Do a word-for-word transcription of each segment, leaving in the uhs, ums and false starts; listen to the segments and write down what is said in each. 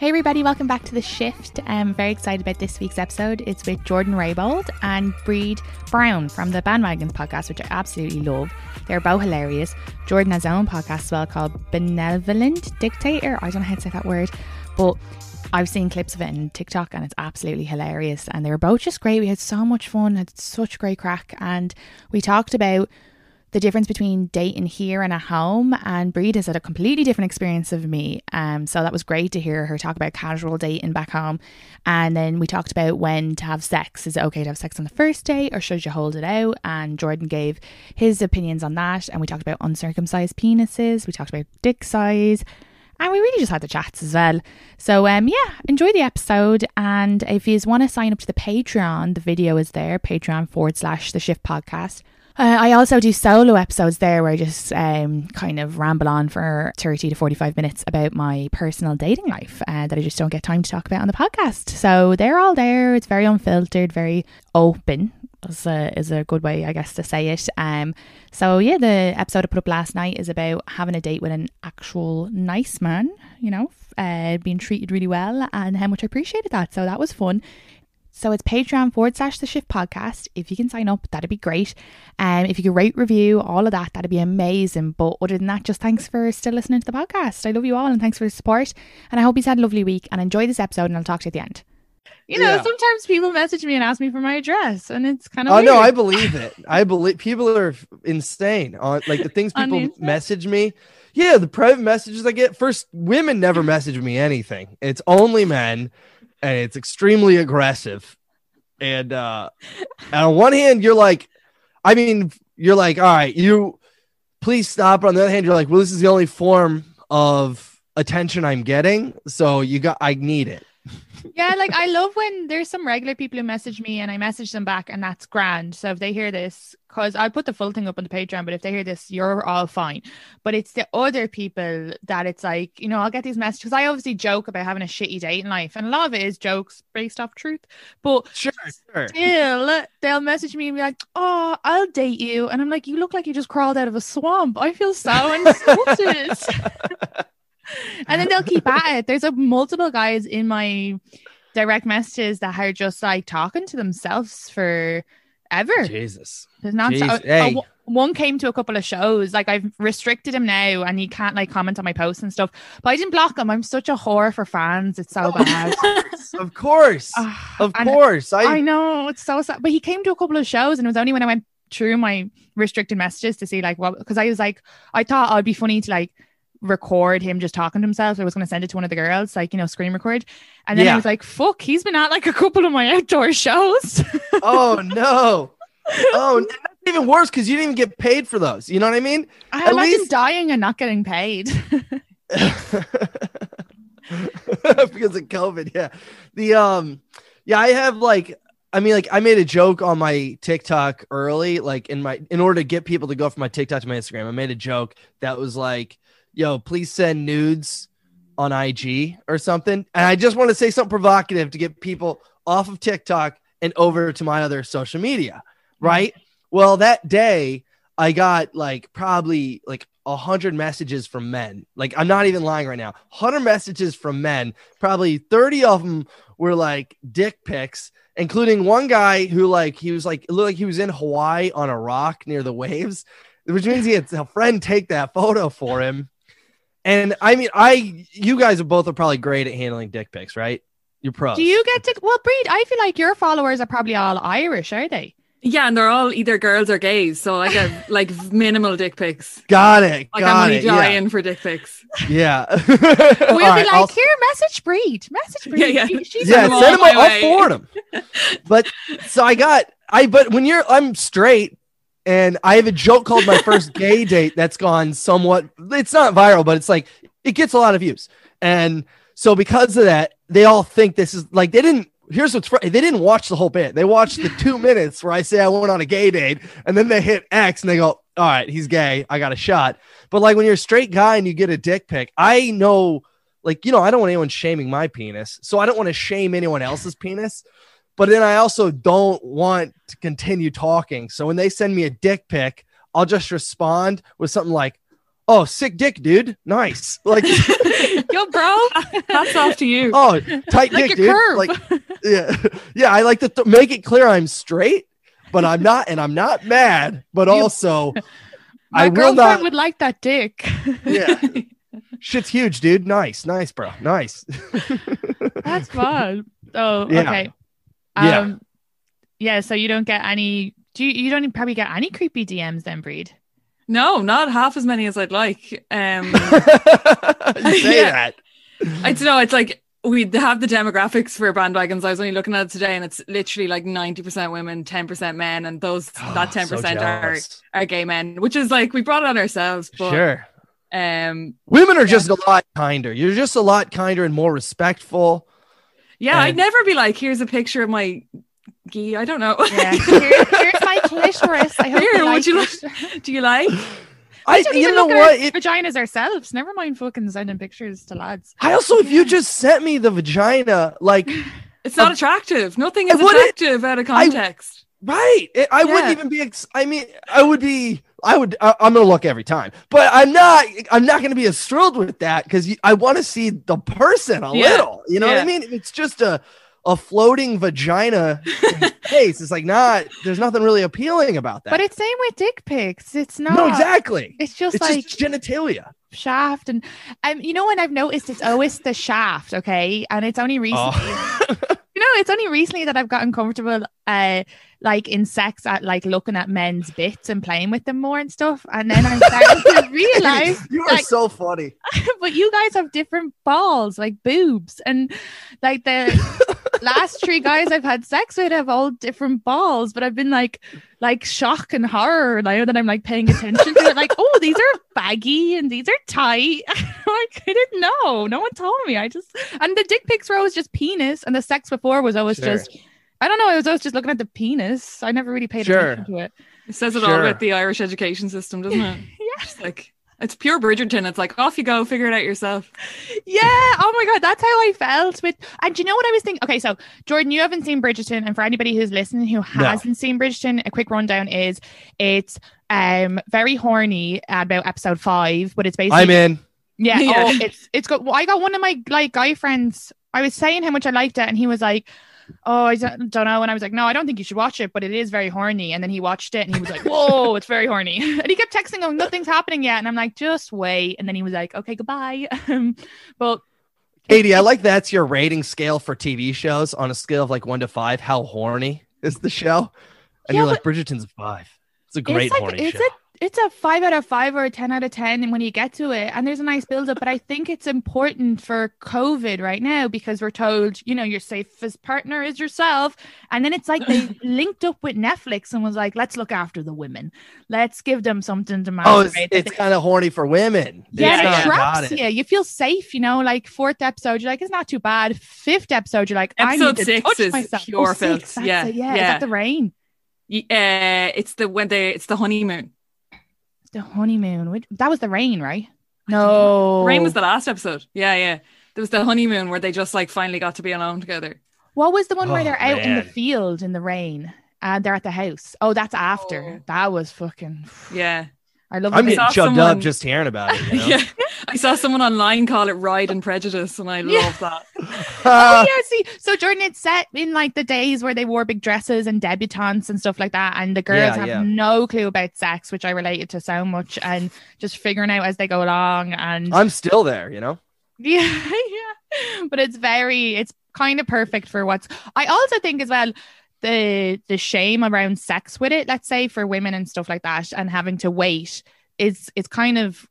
Hey everybody, welcome back to The Shift. I'm very excited about this week's episode. It's with Jordan Raybould and Bríd Browne from the Bandwagons podcast, which I absolutely love. They're both hilarious. Jordan has his own podcast as well called Benevolent Dictator. I don't know how to say that word, but I've seen clips of it on TikTok and it's absolutely hilarious. And they were both just great. We had so much fun, had such great crack. And we talked about the difference between dating here and at home, and Bríd has had a completely different experience of me. Um, so that was great to hear her talk about casual dating back home. And then we talked about when to have sex. Is it okay to have sex on the first date or should you hold it out? And Jordan gave his opinions on that. And we talked about uncircumcised penises. We talked about dick size. And we really just had the chats as well. So um, yeah, enjoy the episode. And if you want to sign up to the Patreon, the video is there, Patreon forward slash The Shift Podcast. Uh, I also do solo episodes there where I just um, kind of ramble on for thirty to forty-five minutes about my personal dating life uh, that I just don't get time to talk about on the podcast. So they're all there. It's very unfiltered, very open is a, is a good way, I guess, to say it. Um, so yeah, the episode I put up last night is about having a date with an actual nice man, you know, uh, being treated really well and how much I appreciated that. So that was fun. So it's Patreon forward slash The Shift Podcast. If you can sign up, that'd be great. Um, if you could rate, review, all of that, that'd be amazing. But other than that, just thanks for still listening to the podcast. I love you all and thanks for the support. And I hope you've had a lovely week and enjoy this episode and I'll talk to you at the end. You know, yeah. Sometimes people message me and ask me for my address and it's kind of Oh, weird. No, I believe it. I believe people are insane. On Like the things people message me. Yeah, the private messages I get. First, women never message me anything. It's only men. And it's extremely aggressive. And uh, on one hand, you're like, I mean, you're like, all right, you please stop. But on the other hand, you're like, well, this is the only form of attention I'm getting. So you got, I need it. Yeah, like I love when there's some regular people who message me and I message them back and that's grand. So if they hear this, because I put the full thing up on the Patreon, but if they hear this, you're all fine. But it's the other people that it's like, you know, I'll get these messages. I obviously joke about having a shitty date in life and a lot of it is jokes based off truth. But sure, sure. Still, they'll message me and be like, oh, I'll date you. And I'm like, you look like you just crawled out of a swamp. I feel so insulted. And then they'll keep at it. There's a multiple guys in my direct messages that are just like talking to themselves forever. Jesus. There's not Jeez, so- hey. oh, one came to a couple of shows. Like I've restricted him now and he can't like comment on my posts and stuff. But I didn't block him. I'm such a whore for fans. It's so bad. Of course. Of course. I-, I know. It's so sad. But he came to a couple of shows and it was only when I went through my restricted messages to see like what, because I was like, I thought I'd be funny to like record him just talking to himself. I was going to send it to one of the girls, like, you know, screen record. And then yeah. I was like, fuck, he's been at like a couple of my outdoor shows. Oh no. Oh, that's even worse because you didn't even get paid for those. You know what I mean? I at imagine least... dying and not getting paid. Because of COVID. Yeah. The, um, yeah, I have like, I mean, like I made a joke on my TikTok early, like in my, in order to get people to go from my TikTok to my Instagram, I made a joke that was like, yo, please send nudes on I G or something. And I just want to say something provocative to get people off of TikTok and over to my other social media, right? Mm-hmm. Well, that day I got like probably like a hundred messages from men. Like I'm not even lying right now. Hundred messages from men. Probably thirty of them were like dick pics, including one guy who like he was like it looked like he was in Hawaii on a rock near the waves, which means he had a friend take that photo for him. And I mean, I you guys are both are probably great at handling dick pics, right? You're pros. Do you get to? Well, Bríd, I feel like your followers are probably all Irish, are they? Yeah, and they're all either girls or gays, so I get like minimal dick pics. Got it. Like got I'm only dying yeah. for dick pics. Yeah. We'll all be right, like, I'll... here, message Bríd. Message Bríd. Yeah, yeah. She's yeah, send them. I'll forward them. But so I got I. But when you're, I'm straight, and I have a joke called my first gay date that's gone somewhat. It's not viral, but it's like it gets a lot of views, and so because of that, they all think this is like they didn't. Here's what's funny. They didn't watch the whole bit. They watched the two minutes where I say I went on a gay date, and then they hit X and they go, all right, he's gay. I got a shot. But like when you're a straight guy and you get a dick pic, I know, like, you know, I don't want anyone shaming my penis. So I don't want to shame anyone else's penis. But then I also don't want to continue talking. So when they send me a dick pic, I'll just respond with something like, oh, sick dick, dude. Nice. Like, yo, bro, hats off to you. Oh, tight like dick, dude. Curve. Like, yeah, yeah. I like to th- make it clear I'm straight, but I'm not, and I'm not mad. But also, my I girlfriend will not... would like that dick. Yeah, shit's huge, dude. Nice, nice, bro. Nice. That's fun. Oh, yeah. Okay. Um, yeah. Yeah. So you don't get any. Do you? You don't probably get any creepy D Ms then, Bríd. No, not half as many as I'd like. Um, you say yeah. that. I don't know. It's like we have the demographics for Bandwagons. I was only looking at it today, and it's literally like ninety percent women, ten percent men, and those oh, that ten percent so are, are gay men, which is like we brought it on ourselves. But, sure. Um, women are yeah. just a lot kinder. You're just a lot kinder and more respectful. Yeah, and- I'd never be like, here's a picture of my... I don't know. Yeah. Here, here's my clitoris. I hope Here, you like would you like, do you like? I, I don't even you know look what? At it, vaginas ourselves. Never mind fucking sending pictures to lads. I also, if you just sent me the vagina, like it's not um, attractive. Nothing is attractive out of context. I, right. It, I yeah. wouldn't even be. Ex- I mean, I would be. I would. I, I'm gonna look every time, but I'm not. I'm not gonna be as thrilled with that because I want to see the person a yeah. little. You know yeah. what I mean? It's just a. A floating vagina face. It's like not. There's nothing really appealing about that. But it's same with dick pics. It's not. No, exactly. It's just it's like just genitalia, shaft, and um. You know what I've noticed? It's always the shaft. Okay, and it's only recently. Oh. you know, it's only recently that I've gotten comfortable. Uh, like in sex, at like looking at men's bits and playing with them more and stuff. And then I'm starting to realize you are like, so funny. But you guys have different balls, like boobs, and like the. Last three guys I've had sex with have all different balls, but I've been like, like shock and horror now that I'm like paying attention to it. Like, oh, these are baggy and these are tight. Like, I didn't know. No one told me. I just and the dick pics were always just penis, and the sex before was always sure. just. I don't know. I was always just looking at the penis. I never really paid sure. attention to it. It says it sure. all about the Irish education system, doesn't it? Yeah. Just like. It's pure Bridgerton. It's like, off you go. Figure it out yourself. Yeah. Oh, my God. That's how I felt. With, and do you know what I was thinking? Okay, so, Jordan, you haven't seen Bridgerton. And for anybody who's listening who hasn't no. seen Bridgerton, a quick rundown is it's um very horny at about episode five. But it's basically... I'm in. Yeah. yeah. Oh, it's, it's got, well, I got one of my like guy friends. I was saying how much I liked it. And he was like... oh, I don't, don't know. And I was like, no, I don't think you should watch it, but it is very horny. And then he watched it and he was like, whoa, it's very horny. And he kept texting going, nothing's happening yet. And I'm like, just wait. And then he was like, okay, goodbye. But Katie, I like that's your rating scale for T V shows on a scale of like one to five. How horny is the show? And yeah, you're like, Bridgerton's five. It's a great it's like, horny it's show. A- It's a five out of five or a ten out of ten, and when you get to it, and there's a nice build-up. But I think it's important for COVID right now because we're told, you know, your safest partner is yourself, and then it's like they linked up with Netflix and was like, let's look after the women, let's give them something to masturbate. Oh, it's, it's kind of horny for women. Yeah, it traps you. You feel safe, you know. Like fourth episode, you're like, it's not too bad. Fifth episode, you're like, episode I need to touch is myself. Pure oh, six, that's yeah, it. yeah, yeah. Is that the rain? Yeah, it's the when they it's the honeymoon. The honeymoon. Which, that was the rain, right? No. Rain was the last episode. Yeah, yeah. There was the honeymoon where they just like finally got to be alone together. What was the one oh, where they're out man. in the field in the rain and they're at the house? Oh, that's after. Oh. That was fucking... Yeah. I love. I'm getting chubbed someone... up just hearing about it. You know? Yeah, I saw someone online call it Ride and Prejudice, and I yeah. love that. Uh, oh yeah, see, so Jordan, it's set in like the days where they wore big dresses and debutantes and stuff like that, and the girls yeah, have yeah. no clue about sex, which I related to so much, and just figuring out as they go along. And I'm still there, you know. Yeah, yeah, but it's very, it's kind of perfect for what's. I also think as well. the the shame around sex with it, let's say for women and stuff like that, and having to wait is it's kind of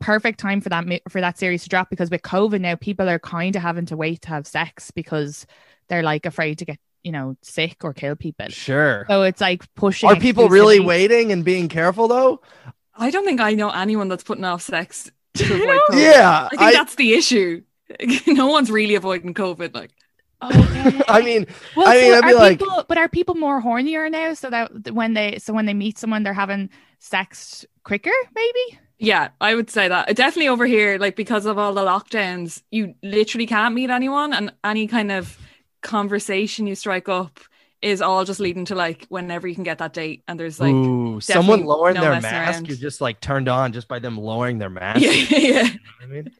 perfect time for that for that series to drop, because with COVID now people are kind of having to wait to have sex because they're like afraid to get, you know, sick or kill people. Sure. So it's like pushing. Are people really waiting and being careful though? I don't think I know anyone that's putting off sex to avoid COVID. Yeah, I think I... that's the issue. No one's really avoiding COVID, like. Okay. I mean, well, I mean, so I'd be like, people, but are people more hornier now? So that when they, so when they meet someone, they're having sex quicker, maybe. Yeah, I would say that definitely over here, like because of all the lockdowns, you literally can't meet anyone, and any kind of conversation you strike up is all just leading to like whenever you can get that date, and there's like Ooh, someone lowering no their mask around. You're just like turned on just by them lowering their mask. Yeah, yeah. You know what I mean?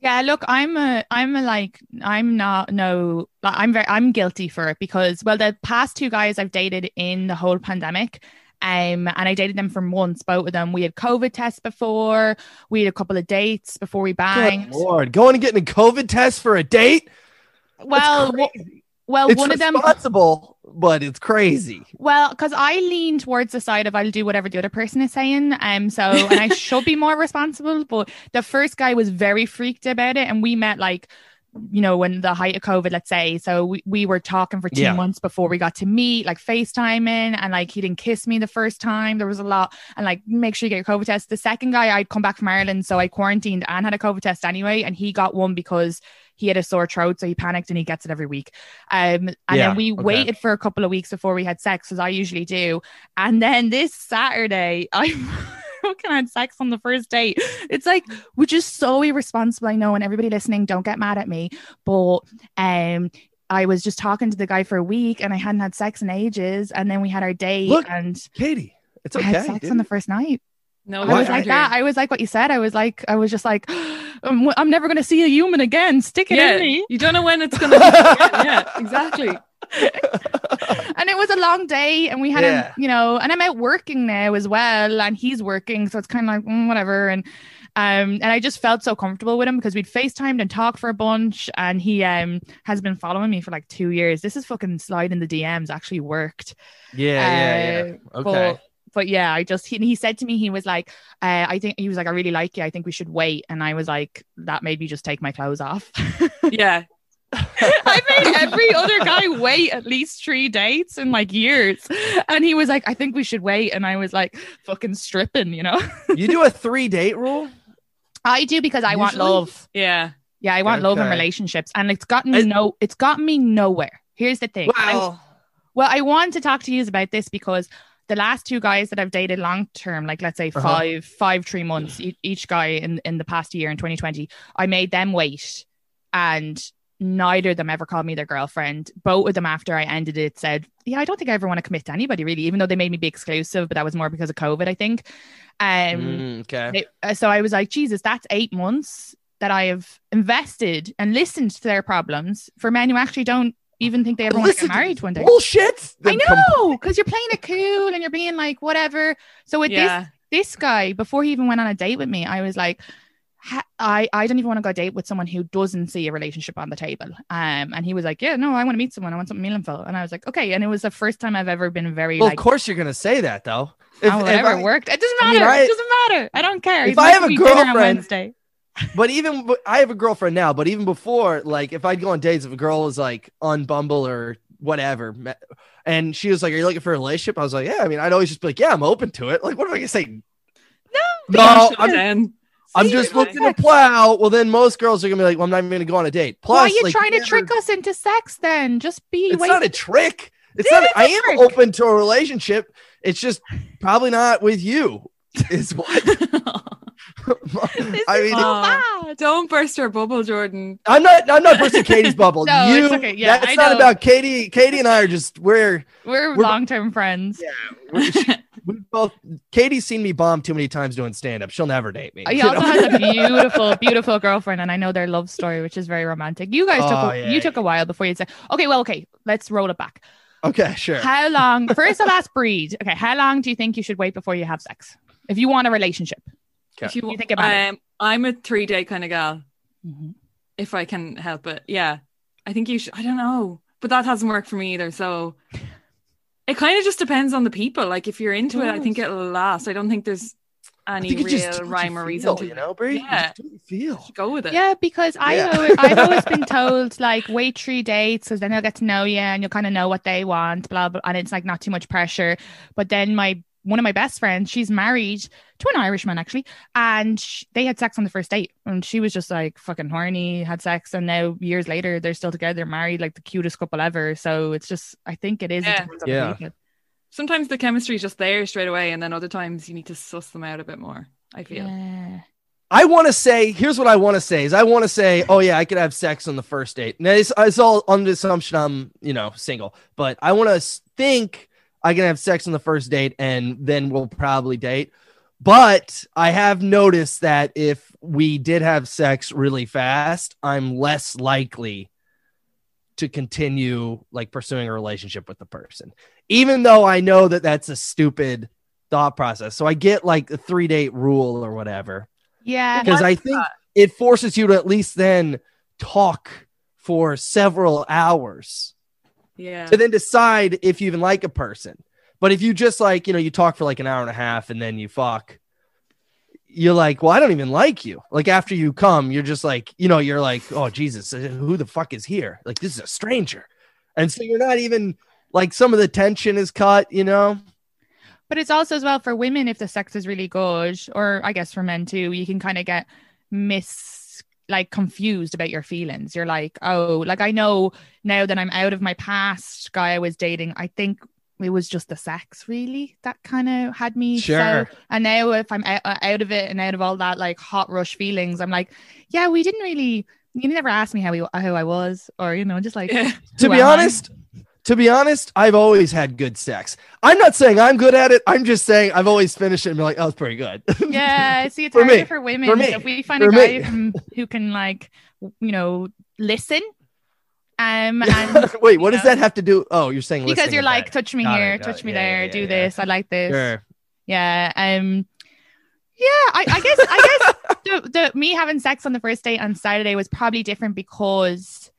Yeah, look, I'm a I'm a like I'm not no I'm very I'm guilty for it, because well the past two guys I've dated in the whole pandemic, um and I dated them for months, both of them. We had COVID tests before, we had a couple of dates before we banged. Good Lord, going and getting a COVID test for a date? Well, Well, it's one of them responsible, but it's crazy. Well, because I lean towards the side of I'll do whatever the other person is saying. Um, so and I should be more responsible. But the first guy was very freaked about it, and we met like, you know, when the height of COVID, let's say. So we, we were talking for two yeah. months before we got to meet, like FaceTiming, and like he didn't kiss me the first time. There was a lot, and like make sure you get your COVID test. The second guy, I'd come back from Ireland, so I quarantined and had a COVID test anyway, and he got one because he had a sore throat, so he panicked and he gets it every week. Um, and yeah, then we okay. waited for a couple of weeks before we had sex, as I usually do. And then this Saturday, I fucking had sex on the first date. It's like, we're just so irresponsible, I know, and everybody listening, don't get mad at me. But um, I was just talking to the guy for a week and I hadn't had sex in ages. And then we had our date. Look, and Katie, it's okay. I had sex dude. on the first night. No, I was like that. I was like what you said. I was like, I was just like, I'm, I'm never going to see a human again. Stick it yeah, in me. You don't know when it's going to be. Yeah, exactly. And it was a long day, and we had, yeah. a, you know, and I'm out working now as well, and he's working, so it's kind of like mm, whatever. And um, and I just felt so comfortable with him because we'd FaceTimed and talked for a bunch, and he um has been following me for like two years. This is fucking sliding the D Ms actually worked. Yeah, uh, yeah, yeah. Okay. But, But yeah, I just, he, he said to me, he was like, uh, I think he was like, I really like you. I think we should wait. And I was like, that made me just take my clothes off. Yeah. I made every other guy wait at least three dates in like years. And he was like, I think we should wait. And I was like, fucking stripping, you know? You do a three date rule? I do, because I Usually? want love. Yeah. Yeah. I want okay. love and relationships. And it's gotten me I- no, it's gotten me nowhere. Here's the thing. Wow. I, well, I want to talk to you about this because the last two guys that I've dated long term, like let's say uh-huh. five, five, three months e- each guy in, in the past year in twenty twenty, I made them wait, and neither of them ever called me their girlfriend. Both of them, after I ended it, said, yeah, I don't think I ever want to commit to anybody really, even though they made me be exclusive, but that was more because of COVID, I think. Um, mm, okay. They, so I was like, Jesus, that's eight months that I have invested and listened to their problems for men who actually don't even think they ever want to get married one day. Bullshit. I know, because you're playing it cool and you're being like whatever. So with yeah. this this guy, before he even went on a date with me, I was like, ha- I I don't even want to go date with someone who doesn't see a relationship on the table. Um, and he was like, yeah, no, I want to meet someone. I want something meaningful. And I was like, okay. And it was the first time I've ever been very. Well, like, of course you're gonna say that though. If, oh, whatever if I, worked, it doesn't matter. I mean, I, it doesn't matter. I don't care. If He's I have a girlfriend on Wednesday. But even I have a girlfriend now, but even before, like if I'd go on dates, if a girl was like on Bumble or whatever, and she was like, are you looking for a relationship? I was like, yeah, I mean, I'd always just be like, yeah, I'm open to it. Like, what am I going to say? No, no, I'm, I'm just looking to plow. Well, then most girls are going to be like, well, I'm not even going to go on a date. Plus, why are you like, trying to trick us into sex then? Just be. It's not a trick. It's not. I am open to a relationship. It's just probably not with you is what. I mean, oh, don't burst our bubble, Jordan. I'm not. I'm not bursting Katie's bubble. No, you, it's okay. Yeah, that's I not know. About Katie. Katie and I are just we're we're, we're long term friends. Yeah, we're, she, we both. Katie's seen me bomb too many times doing stand-up. She'll never date me. He also has a beautiful, beautiful girlfriend, and I know their love story, which is very romantic. You guys oh, took a, yeah, you yeah. took a while before you said, okay, well, okay, let's roll it back. Okay, sure. How long? First, I'll ask Bríd. Okay, how long do you think you should wait before you have sex if you want a relationship? Okay. If you, you think about um, it, I'm a three-day kind of gal. Mm-hmm. If I can help it, yeah, I think you should. I don't know, but that hasn't worked for me either. So it kind of just depends on the people. Like if you're into it, I think it'll last. I don't think there's any real rhyme or reason to, you know, Bríd. Yeah, feel go with it. Yeah, because I yeah. always, I've always been told like wait three dates because then they'll get to know you and you'll kind of know what they want, blah blah, and it's like not too much pressure. But then my one of my best friends, she's married to an Irishman actually, and she, they had sex on the first date, and she was just like fucking horny, had sex, and now years later they're still together, married, like the cutest couple ever. So it's just, I think it is. Yeah. It yeah. It. Sometimes the chemistry is just there straight away, and then other times you need to suss them out a bit more, I feel. Yeah. I want to say, here's what I want to say is I want to say, oh yeah, I could have sex on the first date. Now it's, it's all on the assumption I'm, you know, single, but I want to think I can have sex on the first date and then we'll probably date. But I have noticed that if we did have sex really fast, I'm less likely to continue like pursuing a relationship with the person, even though I know that that's a stupid thought process. So I get like the three date rule or whatever. Yeah. Because I think it forces you to at least then talk for several hours. Yeah. To then decide if you even like a person. But if you just like, you know, you talk for like an hour and a half and then you fuck, you're like, well, I don't even like you. Like after you come, you're just like, you know, you're like, oh, Jesus, who the fuck is here? Like this is a stranger. And so you're not even like some of the tension is cut, you know. But it's also as well for women, if the sex is really good, or I guess for men too, you can kind of get miss. like confused about your feelings. You're like, oh, like I know now that I'm out of my past guy I was dating, I think it was just the sex really that kind of had me. Sure. So, and now if I'm out, out of it and out of all that like hot rush feelings, I'm like, yeah, we didn't really, you never asked me how we, how I was, or, you know, just like, yeah. to be honest, I? to be honest, I've always had good sex. I'm not saying I'm good at it. I'm just saying I've always finished it and been like, oh, it's pretty good. Yeah. See, it's for harder me. for women. For me. If we find for a guy from, who can like, you know, listen. Um, and, Wait, what know, does that have to do? Oh, you're saying because you're like, touch me got here, it, touch it. me yeah, there, yeah, do yeah, this. Yeah. I like this. Sure. Yeah. Um. Yeah, I, I guess I guess the, the me having sex on the first date on Saturday was probably different because,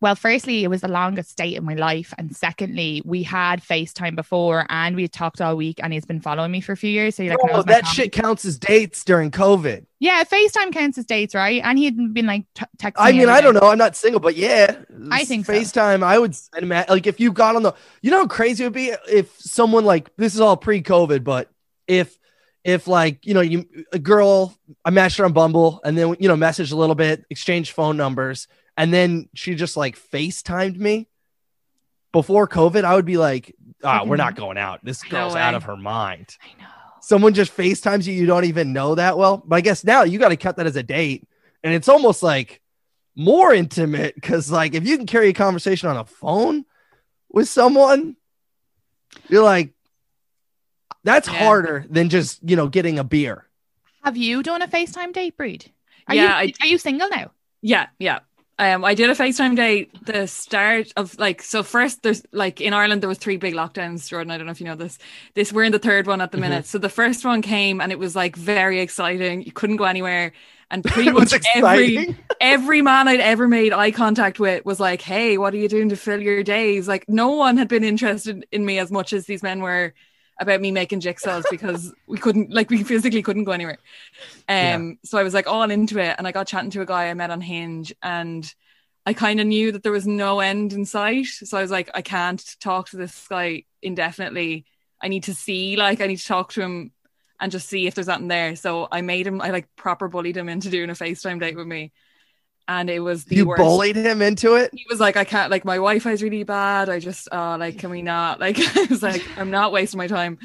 well, firstly, it was the longest date in my life. And secondly, we had FaceTime before and we had talked all week and he's been following me for a few years. So like, oh, that shit counts as dates during COVID. Yeah, FaceTime counts as dates, right? And he had been like t- texting. I mean, I don't know. I'm not single, but yeah. I think FaceTime, so. I would, like if you got on the, you know how crazy it would be if someone like, this is all pre-COVID, but if, if like, you know, you a girl, I matched her on Bumble and then, you know, messaged a little bit, exchanged phone numbers. And then she just like FaceTimed me before COVID. I would be like, ah, oh, we're not going out. This girl's out of her mind. I know. Someone just FaceTimes you. You don't even know that well. But I guess now you got to cut that as a date. And it's almost like more intimate because like if you can carry a conversation on a phone with someone, you're like, that's yeah. harder than just, you know, getting a beer. Have you done a FaceTime date, Bríd? Are yeah. You, I, are you single now? Yeah. Yeah. Um, I did a FaceTime day the start of like, so first there's like in Ireland, there was three big lockdowns, Jordan. I don't know if you know this, this we're in the third one at the mm-hmm. minute. So the first one came and it was like very exciting. You couldn't go anywhere. And pretty much every, every man I'd ever made eye contact with was like, hey, what are you doing to fill your days? Like no one had been interested in me as much as these men were about me making jigsaws because we couldn't, like we physically couldn't go anywhere. Um, yeah. So I was like all into it. And I got chatting to a guy I met on Hinge and I kind of knew that there was no end in sight. So I was like, I can't talk to this guy indefinitely. I need to see, like, I need to talk to him and just see if there's nothing there. So I made him, I like proper bullied him into doing a FaceTime date with me. And it was the you worst. bullied him into it. He was like, I can't, like my Wi-Fi is really bad. I just uh like, can we not? Like I was like, I'm not wasting my time.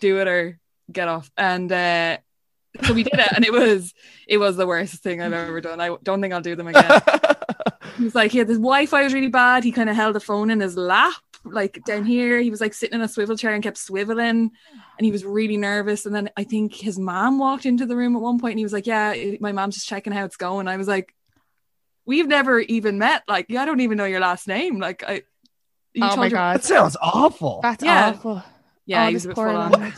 Do it or get off. And uh so we did it, and it was it was the worst thing I've ever done. I don't think I'll do them again. He was like, yeah, this Wi-Fi was really bad. He kind of held the phone in his lap, like down here. He was like sitting in a swivel chair and kept swiveling. and he was really nervous. And then I think his mom walked into the room at one point and he was like, yeah, my mom's just checking how it's going. I was like, we've never even met. Like, I don't even know your last name. Like, I, you oh told my God, your- that sounds awful. That's yeah. awful. Yeah. Oh, he was a bit full on.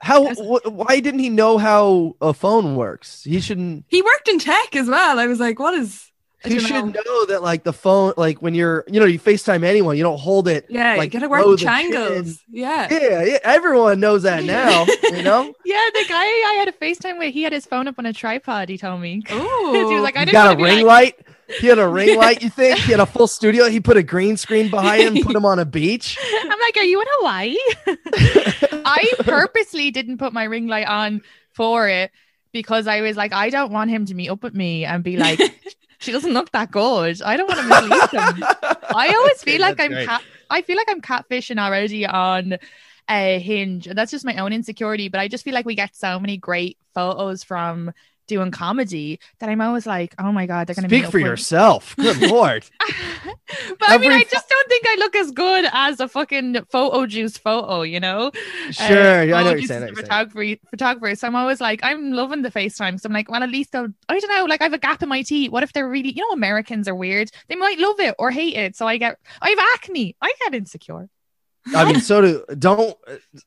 How, wh- why didn't he know how a phone works? He shouldn't. He worked in tech as well. I was like, what is. You should know. know that, like, the phone, like, when you're, you know, you FaceTime anyone, you don't hold it. Yeah, like, you gotta work with triangles. Yeah. yeah. Yeah, everyone knows that now, you know? Yeah, the guy I had a FaceTime with, he had his phone up on a tripod, he told me. Oh. He was like, I didn't got a ring like- light? He had a ring light, you think? He had a full studio. He put a green screen behind him, put him on a beach. I'm like, are you in Hawaii? I purposely didn't put my ring light on for it because I was like, I don't want him to meet up with me and be like, she doesn't look that good. I don't want to mislead them. I always feel like I'm cat- I feel like I'm catfishing already on a uh, Hinge, and that's just my own insecurity. But I just feel like we get so many great photos from doing comedy that I'm always like, oh my God, they're going to speak for with- yourself. Good Lord. But Every- I mean, I just don't think I look as good as a fucking photo juice photo, you know? Sure. Uh, yeah, I know what you're saying. Photography, photographer. So I'm always like, I'm loving the FaceTime. So I'm like, well, at least I'll, I don't know, like I have a gap in my teeth. What if they're really, you know, Americans are weird. They might love it or hate it. So I get, I have acne. I get insecure. I mean, so do don't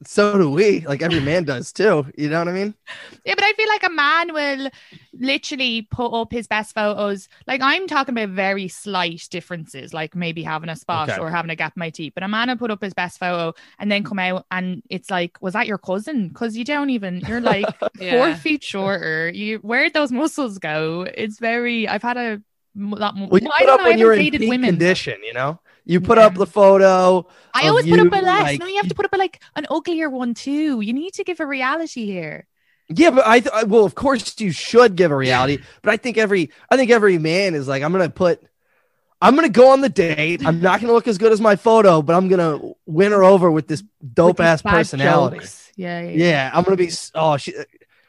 so do we. Like every man does too. You know what I mean? Yeah, but I feel like a man will literally put up his best photos. Like I'm talking about very slight differences, like maybe having a spot okay. or having a gap in my teeth. But a man will put up his best photo and then come out and it's like, was that your cousin? Because you don't even. You're like yeah. four feet shorter. You where'd those muscles go? It's very. I've had a lot more. Well, you put up when you're in peak condition, you know. You put yeah. up the photo. I always you, put up a less. Like, no, you have to put up a, like an uglier one too. You need to give a reality here. Yeah, but I, th- I well, of course you should give a reality. But I think every, I think every man is like, I'm gonna put, I'm gonna go on the date. I'm not gonna look as good as my photo, but I'm gonna win her over with this dope with ass personality. Yeah, yeah, yeah, yeah. I'm gonna be. Oh, she,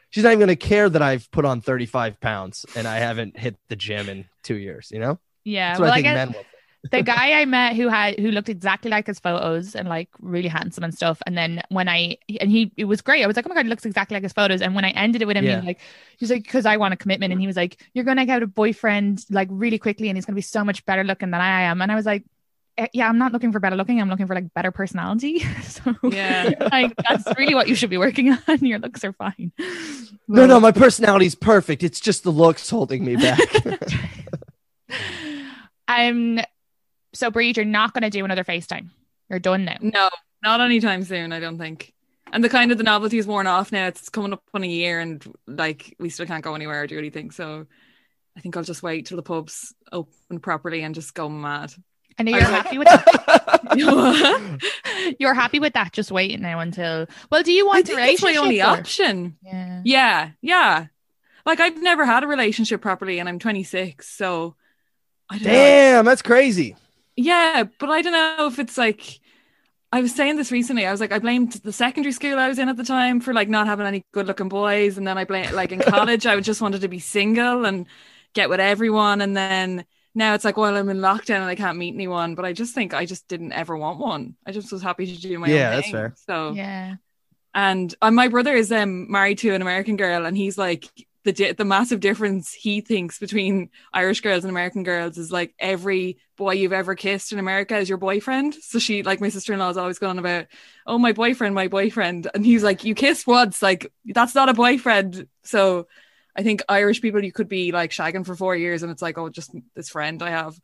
she's not even gonna care that I've put on thirty-five pounds and I haven't hit the gym in two years. You know? Yeah. That's what well, I think I guess- men will. The guy I met who had who looked exactly like his photos and like really handsome and stuff. And then when I and he it was great. I was like, oh my God, he looks exactly like his photos. And when I ended it with him, yeah. he like he was like, because I want a commitment. And he was like, you're going to get a boyfriend like really quickly, and he's going to be so much better looking than I am. And I was like, yeah, I'm not looking for better looking. I'm looking for like better personality. So yeah, like, that's really what you should be working on. Your looks are fine. No, no, my personality's perfect. It's just the looks holding me back. I'm. So, Bríd, you're not going to do another FaceTime. You're done now. No, not anytime soon, I don't think. And the kind of the novelty is worn off now. It's coming up on a year and, like, we still can't go anywhere or do anything. So I think I'll just wait till the pubs open properly and just go mad. And you're happy with that? You're happy with that? Just waiting now until... Well, do you want a relationship? It's my only or... option. Yeah. yeah, yeah. Like, I've never had a relationship properly and I'm twenty-six, so... I don't Damn, know. That's crazy. Yeah, but I don't know if it's like, I was saying this recently, I was like, I blamed the secondary school I was in at the time for like not having any good looking boys. And then I blamed like in college, I just wanted to be single and get with everyone. And then now it's like, well, I'm in lockdown and I can't meet anyone. But I just think I just didn't ever want one. I just was happy to do my yeah, own thing. Yeah, that's fair. So, yeah. And, and my brother is um, married to an American girl, and he's like, the di- the massive difference he thinks between Irish girls and American girls is like every boy you've ever kissed in America is your boyfriend. So she, like my sister-in-law, is always going about, oh, my boyfriend, my boyfriend. And he's like, you kissed once, like that's not a boyfriend. So I think Irish people, you could be like shagging for four years and it's like, oh, just this friend I have.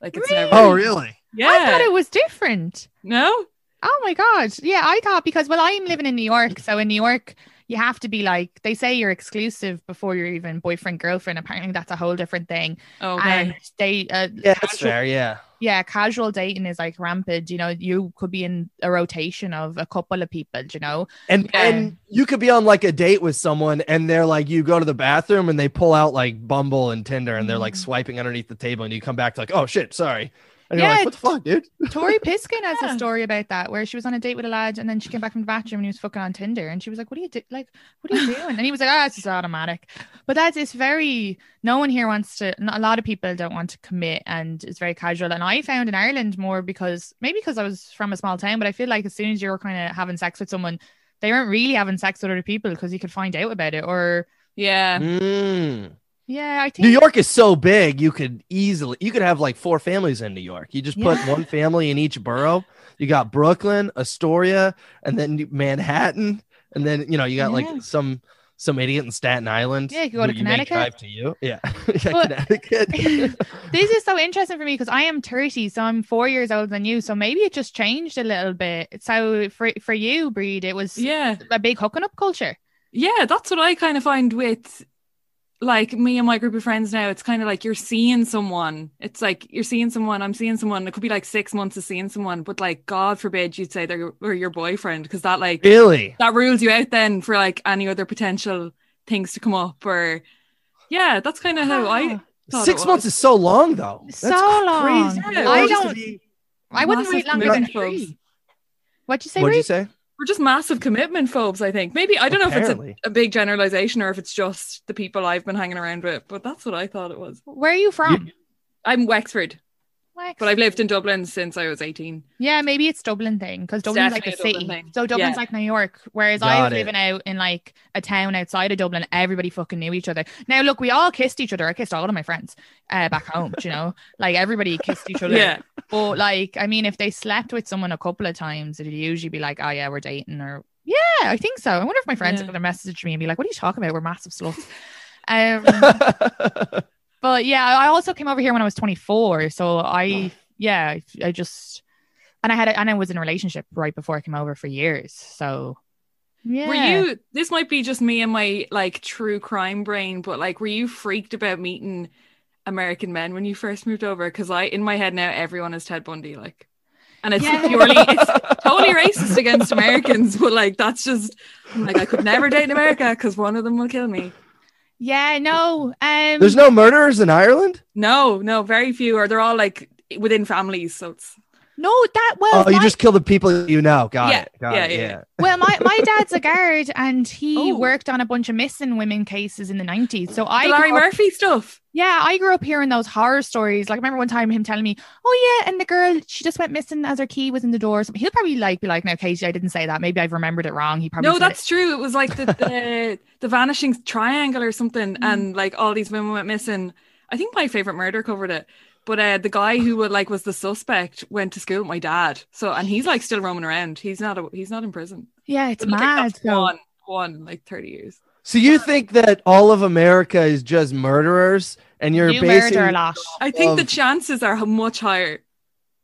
Like it's really? Never. Oh, really? Yeah. I thought it was different. No? Oh my God. Yeah, I thought because, well, I'm living in New York. So in New York, you have to be like, they say you're exclusive before you're even boyfriend, girlfriend. Apparently that's a whole different thing. Oh, okay. And they, uh, yeah, casual, that's fair, yeah. Yeah, casual dating is like rampant. You know, you could be in a rotation of a couple of people, you know. And yeah. and you could be on like a date with someone and they're like, you go to the bathroom and they pull out like Bumble and Tinder and they're like mm-hmm. swiping underneath the table and you come back to like, oh shit, sorry. And yeah, you're like, what the fuck, dude? Tori Piskin has yeah. a story about that where she was on a date with a lad and then she came back from the bathroom and he was fucking on Tinder and she was like, what are you do- like, what are you doing? And he was like, oh, it's just automatic. But that's, it's very, no one here wants to, not, a lot of people don't want to commit and it's very casual. And I found in Ireland more because, maybe because I was from a small town, but I feel like as soon as you're kind of having sex with someone, they weren't really having sex with other people because you could find out about it. Or yeah. Mm. Yeah, I think New York is so big. You could easily you could have like four families in New York. You just put yeah. one family in each borough. You got Brooklyn, Astoria, and then Manhattan. And then, you know, you got yeah. like some some idiot in Staten Island. Yeah, you could go to Connecticut. Drive to you. Yeah. yeah but, Connecticut. This is so interesting for me because I am thirty, so I'm four years older than you. So maybe it just changed a little bit. So for for you, Bríd, it was yeah. a big hooking up culture. Yeah, that's what I kind of find with like me and my group of friends now. It's kind of like you're seeing someone. It's like you're seeing someone. I'm seeing someone. It could be like six months of seeing someone, but like God forbid you'd say they're or your boyfriend, because that like really that rules you out then for like any other potential things to come up. Or yeah, that's kind of how I thought. Six months is so long though. That's so long. Crazy. Yeah, I don't. I wouldn't wait longer than three. What'd you say? What'd you say? We're just massive commitment phobes, I think. Maybe, I don't Apparently. know if it's a, a big generalization or if it's just the people I've been hanging around with, but that's what I thought it was. Where are you from? You, I'm Wexford, Wexford, but I've lived in Dublin since I was eighteen. Yeah, maybe it's Dublin thing, because Dublin's like a city. Thing. So Dublin's yeah. like New York, whereas Got I was it. living out in like a town outside of Dublin. Everybody fucking knew each other. Now, look, we all kissed each other. I kissed all of my friends uh, back home, you know? Like, everybody kissed each other. Yeah. But like, I mean, if they slept with someone a couple of times, it'd usually be like, oh yeah, we're dating, or yeah, I think so. I wonder if my friends yeah. are going to message me and be like, what are you talking about? We're massive sluts. Um, but yeah, I also came over here when I was twenty-four. So I, yeah, I just, and I had, a, and I was in a relationship right before I came over for years. So yeah. Were you, this might be just me and my like true crime brain, but like, were you freaked about meeting American men when you first moved over? Because I in my head now everyone is Ted Bundy, like, and it's yeah. purely it's totally racist against Americans, but like that's just like I could never date in America because one of them will kill me. Yeah, no, um there's no murderers in Ireland. No, no, very few, or they're all like within families, so it's no that well. Oh, you my... just kill the people you know. Got yeah. it. Got yeah, it. Yeah, yeah. yeah. Well, my, my dad's a guard, and he Ooh. worked on a bunch of missing women cases in the nineties. So I the Larry up... Murphy stuff. Yeah, I grew up hearing those horror stories. Like, I remember one time him telling me, "Oh yeah, and the girl she just went missing as her key was in the door." So he'll probably like be like, "No, Katie, I didn't say that. Maybe I've remembered it wrong." He probably no, that's it. true. It was like the the, the vanishing triangle or something, mm. and like all these women went missing. I think My Favorite Murder covered it. But uh, the guy who would, like was the suspect went to school with my dad. So and he's like still roaming around. He's not a, he's not in prison. Yeah, it's mad. So. One, one like thirty years. So you think that all of America is just murderers, and you're you basing murder a lot. I think of, the chances are much higher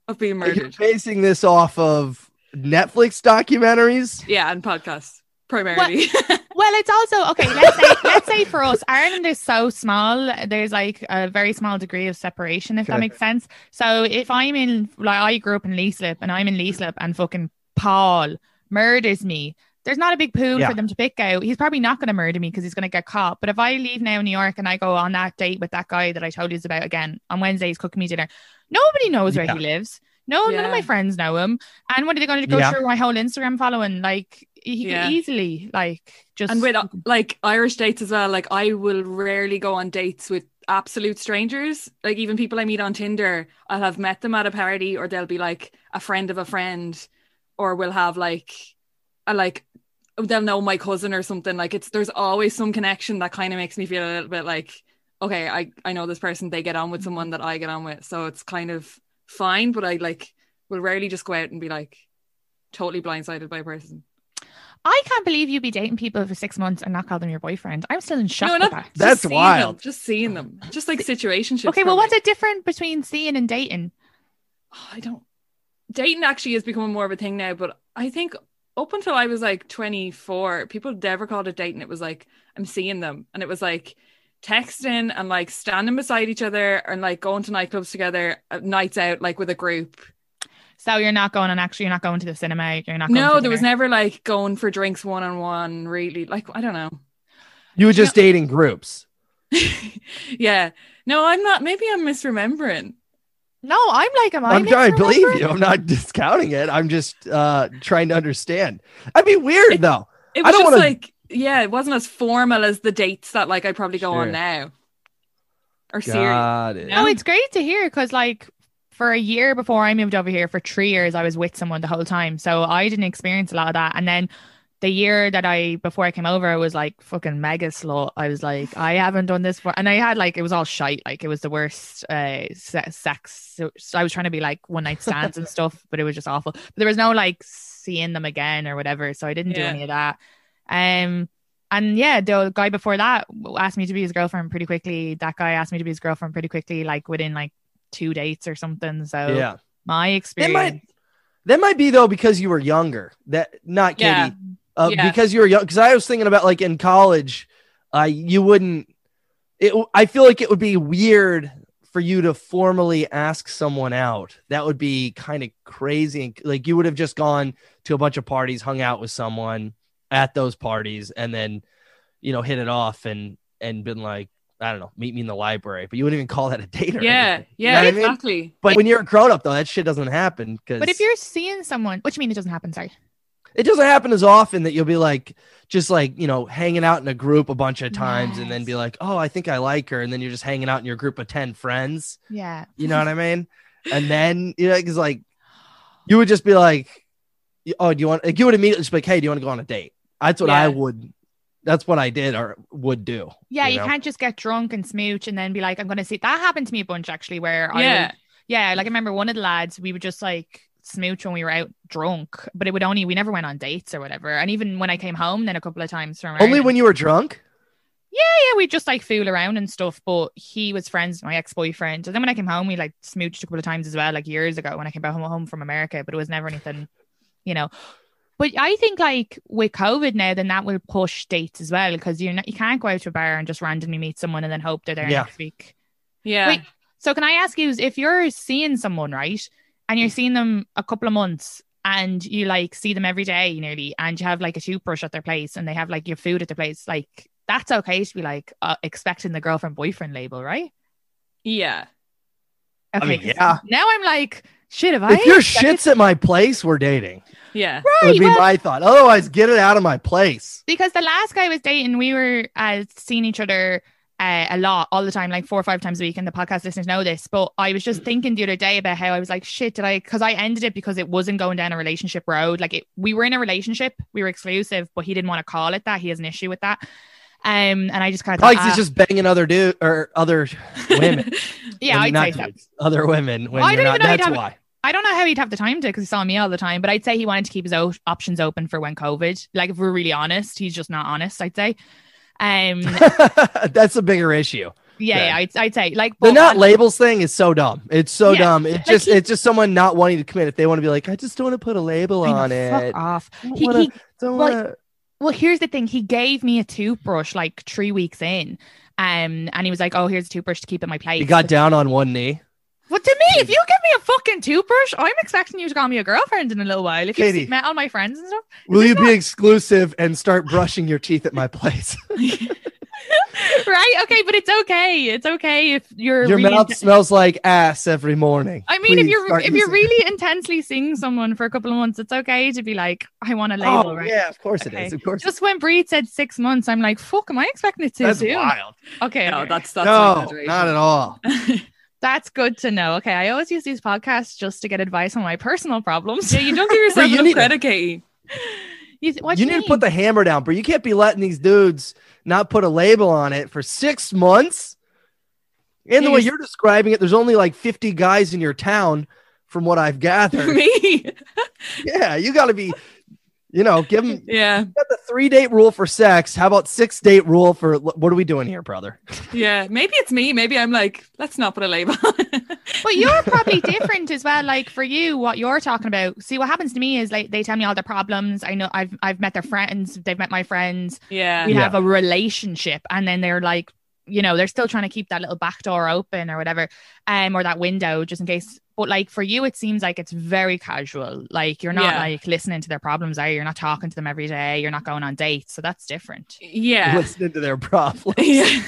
of being murdered. You're basing this off of Netflix documentaries, yeah, and podcasts primarily. Well, well it's also okay. Let's say let's say for us, Ireland is so small. There's like a very small degree of separation, if okay. that makes sense. So if I'm in, like, I grew up in Leeslip, and I'm in Leeslip, and fucking Paul murders me. There's not a big pool yeah. for them to pick out. He's probably not going to murder me because he's going to get caught. But if I leave now in New York and I go on that date with that guy that I told you about again on Wednesday, he's cooking me dinner. Nobody knows where yeah. he lives. No, yeah. none of my friends know him. And what are they going to go yeah. through my whole Instagram following? Like, he yeah. could easily like just. And with like Irish dates as well, like I will rarely go on dates with absolute strangers. Like even people I meet on Tinder, I'll have met them at a party, or they'll be like a friend of a friend, or we'll have like a like. they'll know my cousin or something. Like it's there's always some connection that kind of makes me feel a little bit like, okay, I I know this person, they get on with someone that I get on with, so it's kind of fine. But I like will rarely just go out and be like totally blindsided by a person. I can't believe you'd be dating people for six months and not call them your boyfriend. I'm still in shock. No, not, that. That's wild. Them, just seeing them, just like situationships. Okay, probably. Well, what's the difference between seeing and dating? Oh, I don't. Dating actually is becoming more of a thing now, but I think up until I was like twenty-four, people never called it dating. It was like, I'm seeing them. And it was like texting and like standing beside each other and like going to nightclubs together, nights out, like with a group. So you're not going and actually you're not going to the cinema. You're not. Going no, to there was never like going for drinks one-on-one really. Like, I don't know. You were just you know, dating groups. Yeah. No, I'm not. Maybe I'm misremembering. No, I'm like, am I I'm trying to believe you. I'm not discounting it. I'm just uh, trying to understand. I'd be weird it, though. It was I don't just wanna... like, yeah, it wasn't as formal as the dates that like I probably go sure. on now. Or Got series. It. No, it's great to hear because like for a year before I moved over here, for three years I was with someone the whole time, so I didn't experience a lot of that. And then the year that I, before I came over, I was like fucking mega slut. I was like, I haven't done this for, and I had like, it was all shite. Like it was the worst uh, se- sex. So, so I was trying to be like one night stands and stuff, but it was just awful. But there was no like seeing them again or whatever. So I didn't yeah. do any of that. Um, And yeah, the guy before that asked me to be his girlfriend pretty quickly. That guy asked me to be his girlfriend pretty quickly, like within like two dates or something. So yeah. my experience. That might, that might be though, because you were younger. That not Katie. Yeah. Uh, yeah. Because you were young. Because I was thinking about like in college, uh, you wouldn't. It. I feel like it would be weird for you to formally ask someone out. That would be kind of crazy. Like you would have just gone to a bunch of parties, hung out with someone at those parties, and then, you know, hit it off and and been like, I don't know, meet me in the library. But you wouldn't even call that a date or yeah, anything. Yeah, you know exactly. I mean? But when you're a grown up, though, that shit doesn't happen. Because but if you're seeing someone, what do you mean it doesn't happen? Sorry, it doesn't happen as often that you'll be like, just like, you know, hanging out in a group a bunch of times, yes. and then be like, oh, I think I like her, and then you're just hanging out in your group of ten friends. Yeah, you know what I mean? And then you know, because like, you would just be like, oh, do you want? Like, you would immediately just be like, hey, do you want to go on a date? That's what yeah. I would, that's what I did or would do. Yeah, you know? You can't just get drunk and smooch and then be like, I'm going to see. That happened to me a bunch, actually, where yeah. I would, yeah, like I remember one of the lads, we would just like smooch when we were out drunk, but it would only, we never went on dates or whatever. And even when I came home then a couple of times. From only when you were drunk? Yeah, yeah, we just like fool around and stuff. But he was friends with my ex-boyfriend. And then when I came home, we like smooched a couple of times as well, like years ago when I came back home from America, but it was never anything, you know. But I think like with COVID now, then that will push dates as well, because you you can't go out to a bar and just randomly meet someone and then hope they're there yeah. next week. Yeah. Wait, so can I ask you, if you're seeing someone, right, and you're seeing them a couple of months and you like see them every day nearly, and you have like a toothbrush at their place and they have like your food at their place, like that's okay to be like uh, expecting the girlfriend boyfriend label, right? Yeah. Okay. I mean, yeah. Now I'm like, shit, have I? If your shit's at my place, we're dating. Yeah. Right, would be well, my thought. Otherwise, get it out of my place. Because the last guy I was dating, we were uh, seeing each other uh, a lot, all the time, like four or five times a week. And the podcast listeners know this. But I was just thinking the other day about how I was like, shit, did I? Because I ended it because it wasn't going down a relationship road. Like it, we were in a relationship, we were exclusive, but he didn't want to call it that. He has an issue with that. Um, and I just kind of like he's ah. just banging other dude or other women. yeah, I'd say dudes, so. Other women. When I you're not, that's have- why. I don't know how he'd have the time to, because he saw me all the time, but I'd say he wanted to keep his o- options open for when COVID, like if we're really honest, he's just not honest, I'd say. Um, That's a bigger issue. Yeah, yeah. yeah I'd, I'd say like the not labels thing is so dumb. It's so yeah. dumb. It's like just he, it's just someone not wanting to commit. If they want to be like, I just don't want to put a label I on know, it. Fuck off. Don't he, wanna, he, don't well, wanna... well, here's the thing. He gave me a toothbrush like three weeks in um, and he was like, oh, here's a toothbrush to keep at my place. He got down on one knee. But to me, if you give me a fucking toothbrush, I'm expecting you to call me a girlfriend in a little while. If Katie, you've met all my friends and stuff. Will you not? Be exclusive and start brushing your teeth at my place? Right? Okay, but it's okay. It's okay if you're your really mouth inten- smells like ass every morning. I mean, Please if you're if you're really intensely seeing someone for a couple of months, it's okay to be like, I want a label, oh, right? Yeah, of course okay. it is. Of course. Just when Bríd said six months, I'm like, fuck, am I expecting it too that's soon? That's wild. Okay, no, okay. that's that's no, not at all. That's good to know. Okay, I always use these podcasts just to get advice on my personal problems. Yeah, you don't give yourself enough credit, Katie. You, th- what you, you need mean? to put the hammer down, bro. You can't be letting these dudes not put a label on it for six months. And the way you're describing it, there's only like fifty guys in your town, from what I've gathered. Me? Yeah, you got to be, you know, give them. Yeah. You got the three date rule for sex. How about six date rule for what are we doing here, brother? Yeah. Maybe it's me. Maybe I'm like, let's not put a label. But you're probably different as well. Like for you, what you're talking about. See, what happens to me is like, they tell me all their problems. I know I've, I've met their friends. They've met my friends. Yeah. We yeah. have a relationship. And then they're like, you know, they're still trying to keep that little back door open or whatever, um, or that window just in case. But like for you, it seems like it's very casual. Like you're not yeah. like listening to their problems. Are you? You're not talking to them every day. You're not going on dates. So that's different. Yeah. Listening to their problems. Yeah.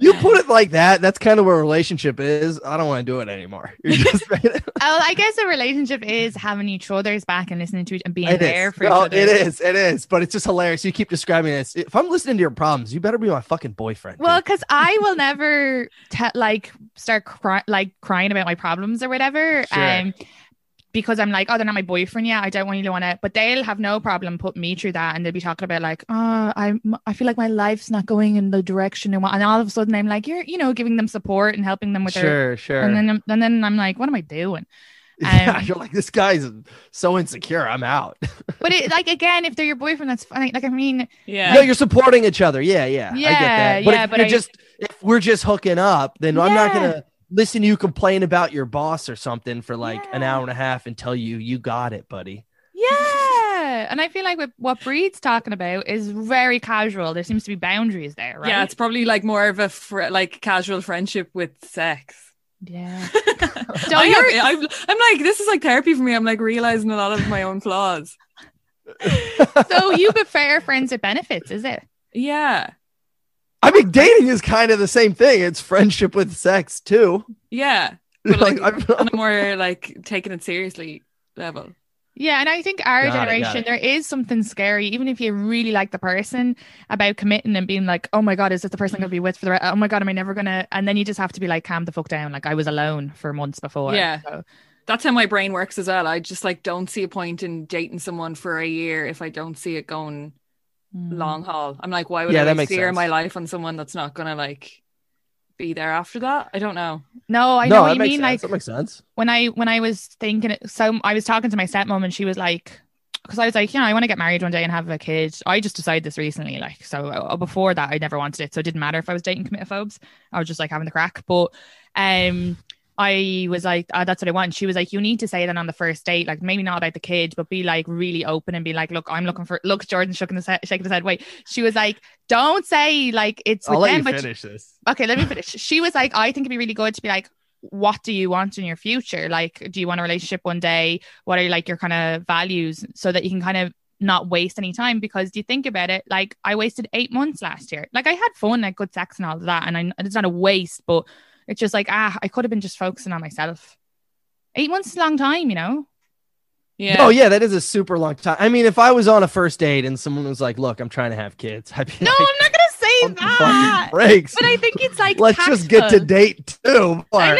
You put it like that. That's kind of what a relationship is. I don't want to do it anymore. You're just right oh, I guess a relationship is having each other's back and listening to each and being it there is. for no, each other. It is. It is. But it's just hilarious. You keep describing this. If I'm listening to your problems, you better be my fucking boyfriend. Well, because I will never te- like start cry- like crying about my problems or whatever. Sure. Um, because I'm like, oh, they're not my boyfriend yet, I don't really want to, but they'll have no problem putting me through that. And they'll be talking about like, oh, I I feel like my life's not going in the direction. And all of a sudden I'm like, you're, you know, giving them support and helping them with sure, their, sure. And then, and then I'm like, what am I doing? Um, yeah, you're like, this guy's so insecure, I'm out. But it, like, again, if they're your boyfriend, that's funny. Like, I mean, yeah, no, you're supporting each other. Yeah, yeah, yeah, I get that. But yeah, if but I, just if we're just hooking up, then yeah. I'm not gonna listen to you complain about your boss or something for like yeah. an hour and a half and tell you you got it, buddy. Yeah, and I feel like with what Breed's talking about is very casual. There seems to be boundaries there, right? Yeah, it's probably like more of a fr- like casual friendship with sex. Yeah. I heard, I'm, I'm like, this is like therapy for me. I'm like realizing a lot of my own flaws. So you prefer friends with benefits, is it? Yeah, I mean, dating is kind of the same thing. It's friendship with sex too. Yeah, but like, like on a more like taking it seriously level. Yeah, and I think our got generation, it, it. There is something scary, even if you really like the person, about committing and being like, oh my God, is this the person I'm going to be with for the rest? Oh my God, am I never going to? And then you just have to be like, calm the fuck down. Like, I was alone for months before. Yeah, so. That's how my brain works as well. I just like don't see a point in dating someone for a year if I don't see it going mm. long haul. I'm like, why would yeah, I waste a year of my life on someone that's not going to like... be there after that? I don't know. No, I know no, what you mean. Sense. Like, that makes sense. When I when I was thinking, so I was talking to my stepmom and she was like, because I was like, you know, I want to get married one day and have a kid. I just decided this recently, like, so before that, I never wanted it, so it didn't matter if I was dating commitophobes. I was just like having the crack, but um, I was like, oh, that's what I want. And she was like, you need to say that on the first date, like maybe not about the kid, but be like really open and be like, look, I'm looking for. Look, Jordan shook his head, shaking his head. Wait, she was like, don't say like it's. With I'll let them, you but finish she- this. Okay, let me finish. She was like, I think it'd be really good to be like, what do you want in your future? Like, do you want a relationship one day? What are like your kind of values so that you can kind of not waste any time? Because do you think about it? Like, I wasted eight months last year. Like, I had fun, like good sex and all of that, and I, it's not a waste, but it's just like, ah, I could have been just focusing on myself. Eight months is a long time, you know? Yeah. Oh, yeah, that is a super long time. I mean, if I was on a first date and someone was like, look, I'm trying to have kids. I'd be no, like, I'm not going to say that. Breaks. But I think it's like, let's tactful. Just get to date two. But,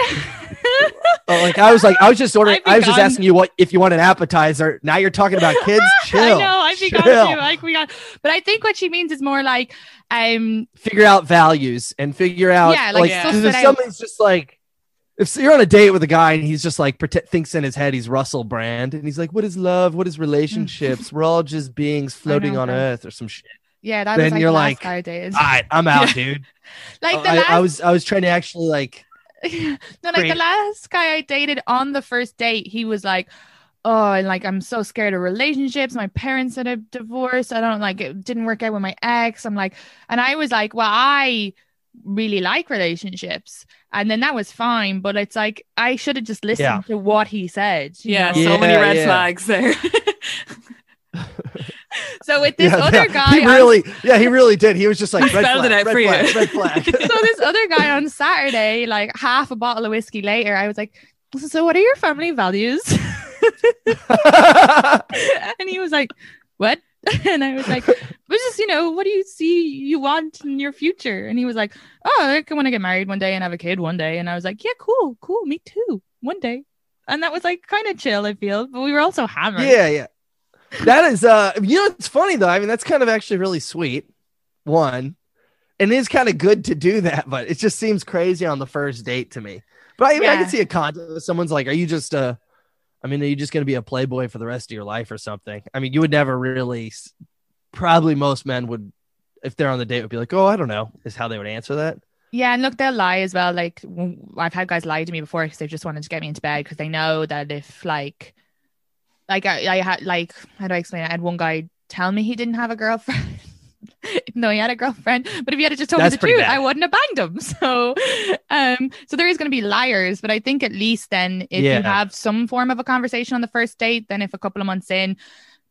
but like, I was like, I was just ordering. I was gone. Just asking you what, if you want an appetizer. Now you're talking about kids. Chill. I know. I'd be gone too. Like, we got, but I think what she means is more like, um, figure out values and figure out, yeah, like, like yeah. if something's just like, if you're on a date with a guy and he's just like protect, thinks in his head he's Russell Brand and he's like, what is love? What is relationships? We're all just beings floating know, on man. Earth or some shit. Yeah, that then was like you're the last like, guy I dated. All right, I'm out, yeah. dude. Like the I, last... I was, I was trying to actually like. No, like create... the last guy I dated on the first date, he was like, oh, and like I'm so scared of relationships. My parents had a divorce. I don't like it. Didn't work out with my ex. I'm like, and I was like, well, I really like relationships. And then that was fine, but it's like I should have just listened yeah. to what he said. Yeah, yeah, so many red yeah. flags there. So with this yeah, other yeah. guy, he really, on... yeah, he really did. He was just like I red spelled flag, it out red for flag, you. Red flag. So this other guy on Saturday, like half a bottle of whiskey later, I was like, "So what are your family values?" And he was like, "What?" And I was like, "Which is, you know, what do you see you want in your future?" And he was like, "Oh, like, I want to get married one day and have a kid one day." And I was like, "Yeah, cool, cool, me too, one day." And that was like kind of chill, I feel, but we were also hammered. Yeah, yeah. That is, uh, you know, it's funny though. I mean, that's kind of actually really sweet. One, and it is kind of good to do that, but it just seems crazy on the first date to me. But I, I mean, yeah. I can see a context. Someone's like, "Are you just uh I mean, are you just going to be a playboy for the rest of your life or something?" I mean, you would never really, probably most men would, if they're on the date, would be like, "Oh, I don't know," is how they would answer that. Yeah. And look, they'll lie as well. Like, I've had guys lie to me before because they just wanted to get me into bed because they know that if like, like I, I had like, how do I explain it? I had one guy tell me he didn't have a girlfriend. No, he had a girlfriend, but if you had just told me the truth, bad. I wouldn't have banged him. So, um, so there is going to be liars, but I think at least then if yeah. you have some form of a conversation on the first date, then if a couple of months in,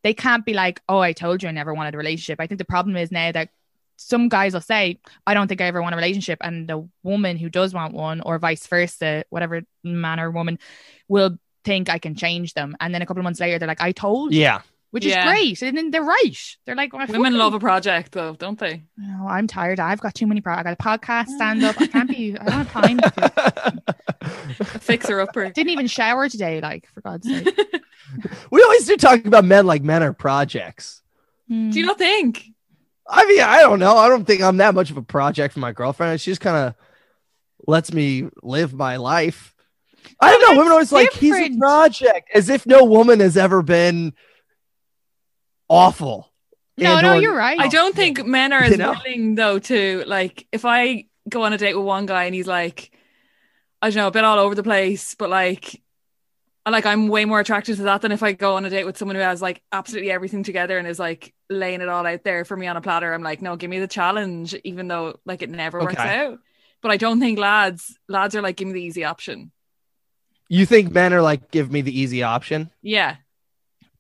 they can't be like, "Oh, I told you I never wanted a relationship." I think the problem is now that some guys will say, "I don't think I ever want a relationship," and the woman who does want one, or vice versa, whatever man or woman, will think, "I can change them," and then a couple of months later, they're like, "I told you." Yeah. which yeah. is great. And they're right. They're like, well, women love a project though, don't they? No, I'm tired. I've got too many projects. I got a podcast, stand up. I can't be, I don't have time. To... Fixer upper. Didn't even shower today, like, for God's sake. We always do talk about men like men are projects. Mm. Do you not think? I mean, I don't know. I don't think I'm that much of a project for my girlfriend. She just kind of lets me live my life. I don't know. Women always different. Like, he's a project, as if no woman has ever been awful. No, no, or, you're right. I don't think men are as you know? willing, though, to, like, if I go on a date with one guy and he's like, I don't know, a bit all over the place, but like, like I'm way more attracted to that than if I go on a date with someone who has like absolutely everything together and is like laying it all out there for me on a platter. I'm like, no, give me the challenge, even though like it never okay. works out. But I don't think lads, lads are like, give me the easy option. You think men are like, give me the easy option? Yeah.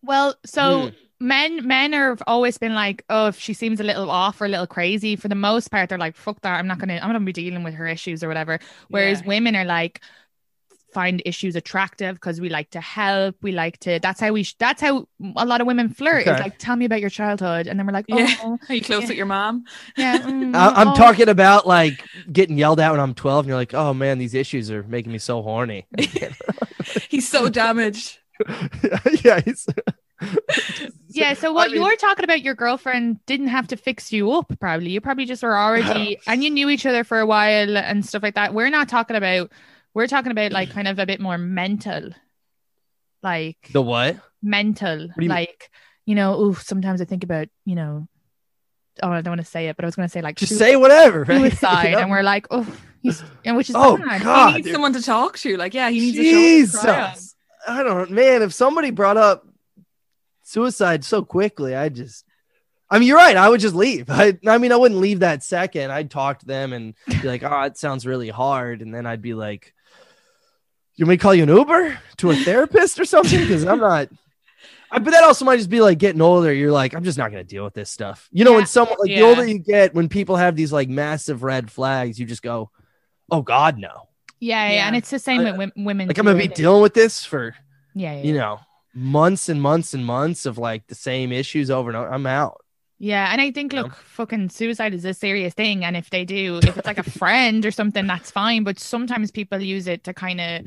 Well, so mm. men, men have always been like, oh, if she seems a little off or a little crazy, for the most part, they're like, fuck that. I'm not going to, I'm not going to be dealing with her issues or whatever. Whereas yeah. women are like, find issues attractive because we like to help. We like to, that's how we, sh- that's how a lot of women flirt. Okay. It's like, tell me about your childhood. And then we're like, oh, yeah. are you close yeah. with your mom? Yeah. Mm, I- I'm oh. talking about like getting yelled at when I'm twelve and you're like, oh man, these issues are making me so horny. He's so damaged. yeah. He's... yeah. So what I mean... you were talking about, your girlfriend didn't have to fix you up. Probably. You probably just were already, and you knew each other for a while and stuff like that. We're not talking about We're talking about like kind of a bit more mental, like the what? Mental, what you like, mean? You know, ooh, sometimes I think about, you know, oh, I don't want to say it, but I was going to say like, just suicide, say whatever, right? Suicide, you know? And we're like, oh, he's, and which is, oh bad. God, he needs dude. someone to talk to. Like, yeah, he needs Jesus. a shoulder to cry on. I don't know, man, if somebody brought up suicide so quickly, I just, I mean, you're right. I would just leave. I, I mean, I wouldn't leave that second. I'd talk to them and be like, oh, it sounds really hard. And then I'd be like, you may call you an Uber to a therapist or something? Because I'm not. I, but that also might just be like getting older. You're like, I'm just not going to deal with this stuff. You know, yeah. when someone, like yeah. the older you get, when people have these like massive red flags, you just go, oh, God, no. Yeah. yeah. yeah. And it's the same I, with women. Like, I'm going to be dealing with this for, yeah, yeah, you know, months and months and months of like the same issues over and over. I'm out. Yeah. And I think, look, yeah. fucking suicide is a serious thing. And if they do, if it's like a friend or something, that's fine. But sometimes people use it to kind of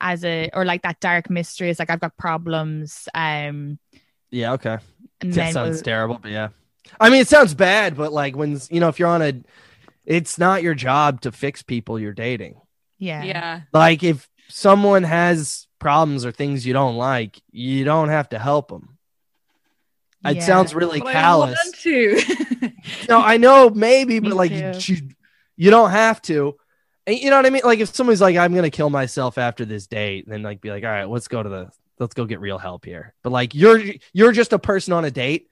as a, or like that dark mystery. It's like, I've got problems. Um, yeah. Okay. That sounds we'll... terrible. But yeah. I mean, it sounds bad, but like when, you know, if you're on a, it's not your job to fix people you're dating. Yeah. Yeah. Like if someone has problems or things you don't like, you don't have to help them. It yeah. sounds really well, callous. I to. No, I know, maybe, but like you, you don't have to. And you know what I mean? Like if somebody's like, I'm gonna kill myself after this date, then like be like, all right, let's go to the, let's go get real help here. But like you're you're just a person on a date,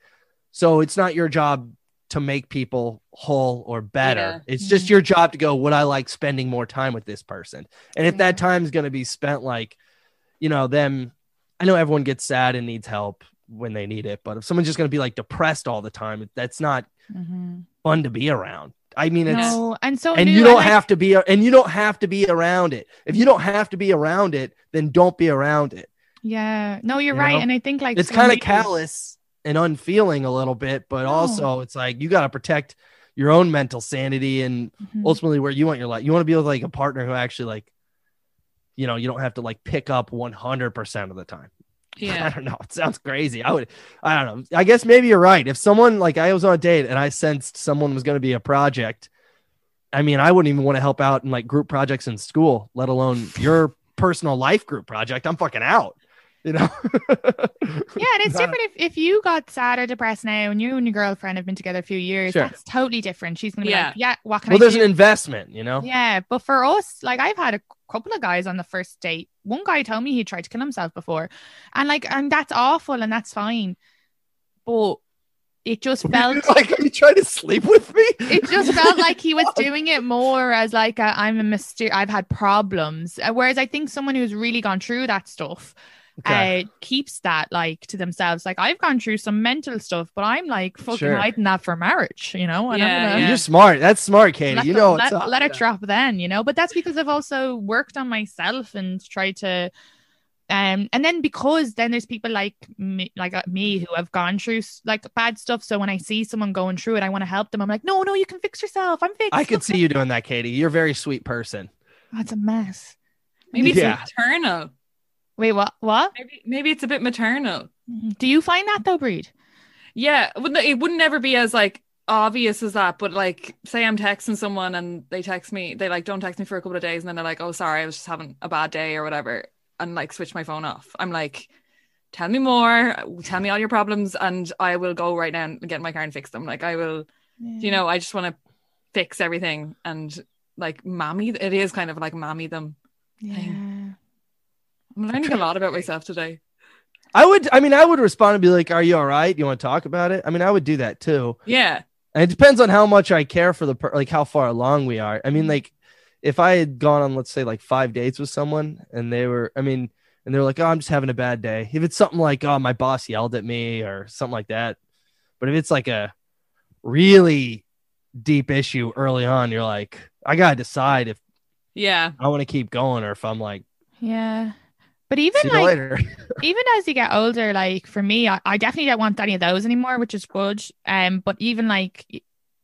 so it's not your job to make people whole or better. Yeah. It's just mm-hmm. your job to go, would I like spending more time with this person? And if yeah. that time is gonna be spent like, you know, them. I know everyone gets sad and needs help when they need it, but if someone's just going to be like depressed all the time, that's not mm-hmm. fun to be around. I mean, it's no. and so and new, you don't like, have to be and you don't have to be around it. If you don't have to be around it, then don't be around it. Yeah, no, you're you right. Know? And I think like it's kind of callous and unfeeling a little bit, but no. also it's like you got to protect your own mental sanity and mm-hmm. ultimately where you want your life. You want to be with like a partner who actually like, you know, you don't have to like pick up one hundred percent of the time. Yeah, I don't know. It sounds crazy. I would, I don't know. I guess maybe you're right. If someone like I was on a date and I sensed someone was going to be a project, I mean, I wouldn't even want to help out in like group projects in school, let alone your personal life group project. I'm fucking out, you know? Yeah. And it's different if, if you got sad or depressed now and you and your girlfriend have been together a few years, sure. that's totally different. She's going to be yeah. like, yeah, what can well, I do? Well, there's an investment, you know? Yeah. But for us, like I've had a couple of guys on the first date. One guy told me he tried to kill himself before, and like, and that's awful, and that's fine. But it just felt like, are you trying to sleep with me? It just felt like he was doing it more as like a, I'm a mysterious. I've had problems. Whereas I think someone who's really gone through that stuff okay. uh, keeps that like to themselves. Like I've gone through some mental stuff, but I'm like fucking sure. hiding that for marriage, you know. And yeah, I'm gonna, yeah. you're smart. That's smart, Katie. Let you know, the, let, let it drop then, you know. But that's because I've also worked on myself and tried to Um, and then because then there's people like me, like me who have gone through like bad stuff. So when I see someone going through it, I want to help them. I'm like, no, no, you can fix yourself. I'm fixed. I could see you doing that, Katie. You're a very sweet person. Oh, it's a mess. Maybe it's yeah. maternal. Wait, what? What? Maybe, maybe it's a bit maternal. Do you find that though, Bríd? Yeah, it wouldn't, it wouldn't ever be as like obvious as that. But like, say I'm texting someone and they text me, they like don't text me for a couple of days, and then they're like, oh, sorry, I was just having a bad day or whatever. And like switch my phone off. I'm like, tell me more, tell me all your problems, and I will go right now and get in my car and fix them. Like I will, yeah. you know, I just want to fix everything. And like mommy, it is kind of like mommy them yeah. thing. I'm learning a lot about myself today. I would, I mean, I would respond and be like, are you all right? You want to talk about it? I mean, I would do that too. Yeah. And it depends on how much I care for the, per- like how far along we are. I mean, like, if I had gone on, let's say, like five dates with someone and they were, I mean, and they were like, oh, I'm just having a bad day. If it's something like, oh, my boss yelled at me or something like that. But if it's like a really deep issue early on, you're like, I got to decide if yeah, I want to keep going or if I'm like, yeah. But even like, even as you get older, like for me, I, I definitely don't want any of those anymore, which is good. Um, But even like,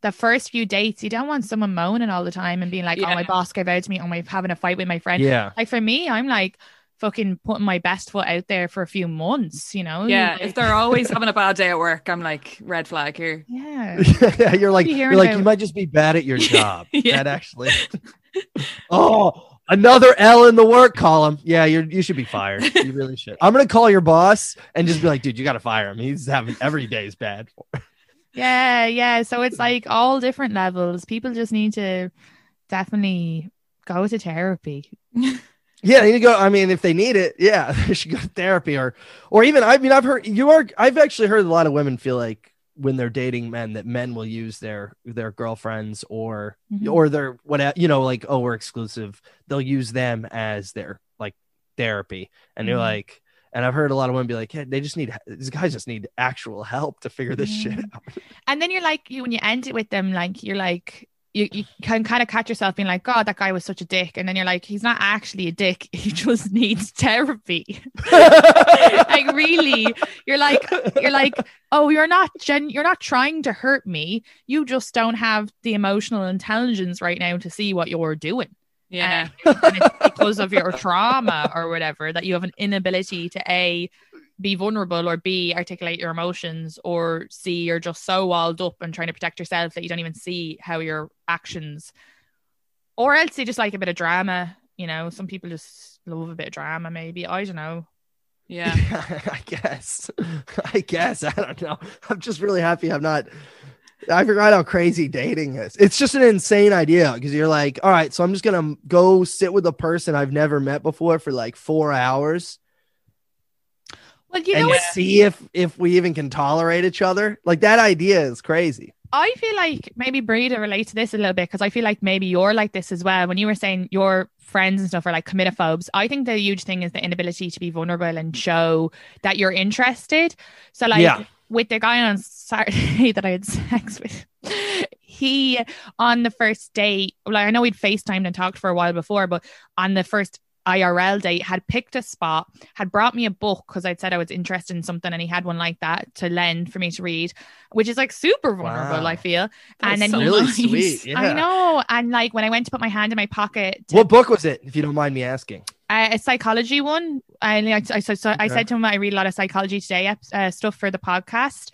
the first few dates, you don't want someone moaning all the time and being like, yeah. oh, my boss gave out to me. Oh, I'm having a fight with my friend. Yeah. Like for me, I'm like fucking putting my best foot out there for a few months, you know? Yeah. Like, if they're always having a bad day at work, I'm like, red flag here. Yeah. yeah you're like, you're like, about- you might just be bad at your job. yeah. That actually. oh, another L in the work column. Yeah, you you should be fired. You really should. I'm going to call your boss and just be like, dude, you got to fire him. He's having every day's bad. Yeah, yeah. So it's like all different levels. People just need to definitely go to therapy. yeah, you go. I mean, if they need it, yeah, they should go to therapy or, or even. I mean, I've heard you are. I've actually heard a lot of women feel like when they're dating men that men will use their their girlfriends or mm-hmm. or their whatever. You know, like oh, we're exclusive. They'll use them as their like therapy, and mm-hmm. they're like. And I've heard a lot of women be like, hey, they just need, these guys just need actual help to figure this yeah. shit out. And then you're like, you when you end it with them, like, you're like, you, you can kind of catch yourself being like, God, that guy was such a dick. And then you're like, he's not actually a dick. He just needs therapy. like really, you're like, you're like, oh, you're not, gen- you're not trying to hurt me. You just don't have the emotional intelligence right now to see what you're doing. Yeah, uh, and it's because of your trauma or whatever that you have an inability to A, be vulnerable or B, articulate your emotions or C, you're just so walled up and trying to protect yourself that you don't even see how your actions or else you just like a bit of drama. You know, some people just love a bit of drama maybe. I don't know. Yeah, yeah I guess. I guess. I don't know. I'm just really happy I'm not... I forgot how crazy dating is. It's just an insane idea because you're like, all right, so I'm just going to go sit with a person I've never met before for like four hours. Well, you know, and see if, if we even can tolerate each other. Like that idea is crazy. I feel like maybe Bríd relates to this a little bit because I feel like maybe you're like this as well. When you were saying your friends and stuff are like commitophobes, I think the huge thing is the inability to be vulnerable and show that you're interested. So like... Yeah. With the guy on Saturday that I had sex with, he on the first date, like I know we'd FaceTimed and talked for a while before, but on the first I R L date had picked a spot, had brought me a book because I'd said I was interested in something and he had one like that to lend for me to read, which is like super vulnerable, wow. I feel. That and then so he really nice. Sweet. Yeah. I know. And like when I went to put my hand in my pocket. To- what book was it, if you don't mind me asking? Uh, a psychology one. I I, I, so, so okay. I said to him, I read a lot of psychology today uh, stuff for the podcast.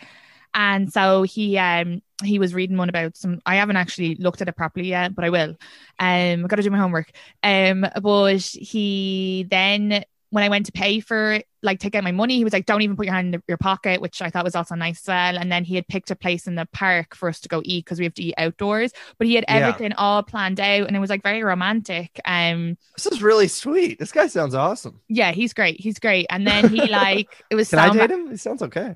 And so he um he was reading one about some, I haven't actually looked at it properly yet, but I will. Um, I've got to do my homework. Um, but he then, when I went to pay for, like, take out my money, he was like, don't even put your hand in your pocket, which I thought was also nice as well. And then he had picked a place in the park for us to go eat because we have to eat outdoors. But he had everything yeah. all planned out and it was like very romantic. Um, This is really sweet. This guy sounds awesome. Yeah, he's great. He's great. And then he like, it was- Can I date him? He sounds okay.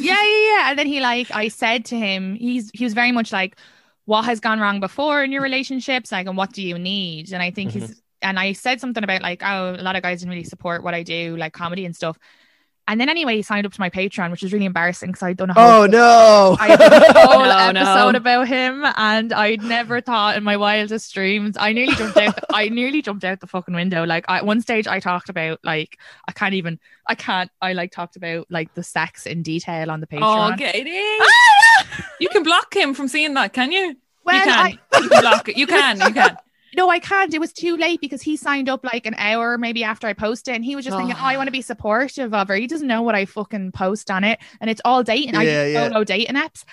yeah, yeah, yeah. And then he like, I said to him, he's he was very much like, what has gone wrong before in your relationships? Like, and what do you need? And I think mm-hmm. he's, and I said something about like, oh, a lot of guys didn't really support what I do, like comedy and stuff. And then anyway, he signed up to my Patreon, which is really embarrassing because I'd done a whole, oh, no. I had done a whole oh, no, episode no. about him, and I'd never thought in my wildest dreams. I nearly jumped out. The, I nearly jumped out the fucking window. Like at one stage, I talked about like I can't even. I can't. I like talked about like the sex in detail on the Patreon. Oh, Katie, you can block him from seeing that, can you? Well, you can. I- you can block it. You can. You can. No, I can't. It was too late because he signed up like an hour maybe after I posted, and he was just oh. thinking, oh, I want to be supportive of her. He doesn't know what I fucking post on it. And it's all dating. Yeah, I do yeah. solo dating apps.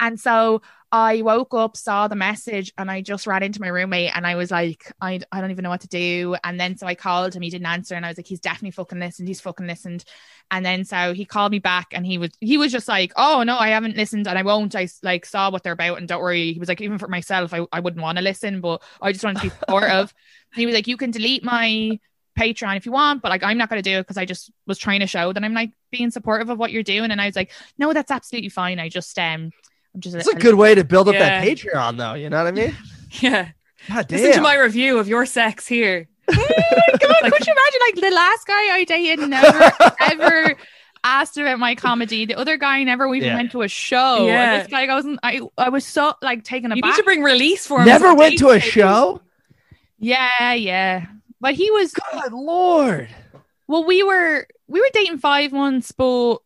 And so I woke up, saw the message, and I just ran into my roommate and I was like, I, I don't even know what to do. And then so I called him, he didn't answer. And I was like, he's definitely fucking listened. He's fucking listened. And then so he called me back and he was he was just like, oh, no, I haven't listened and I won't. I like saw what they're about and don't worry. He was like, even for myself, I, I wouldn't want to listen, but I just wanted to be supportive. And he was like, you can delete my Patreon if you want, but like I'm not going to do it because I just was trying to show that I'm like being supportive of what you're doing. And I was like, no, that's absolutely fine. I just um I'm just it's a, a good way to build up yeah. that Patreon though, you know what I mean? Yeah. God damn. Listen to my review of your sex here. Oh my God, like, could you imagine like the last guy I dated never ever asked about my comedy, the other guy never even yeah. went to a show. Yeah. This guy goes, I I was so like taken aback. You need to bring release for him. Never went to a show? Yeah, yeah. But he was God Lord. Well, we were we were dating five months, but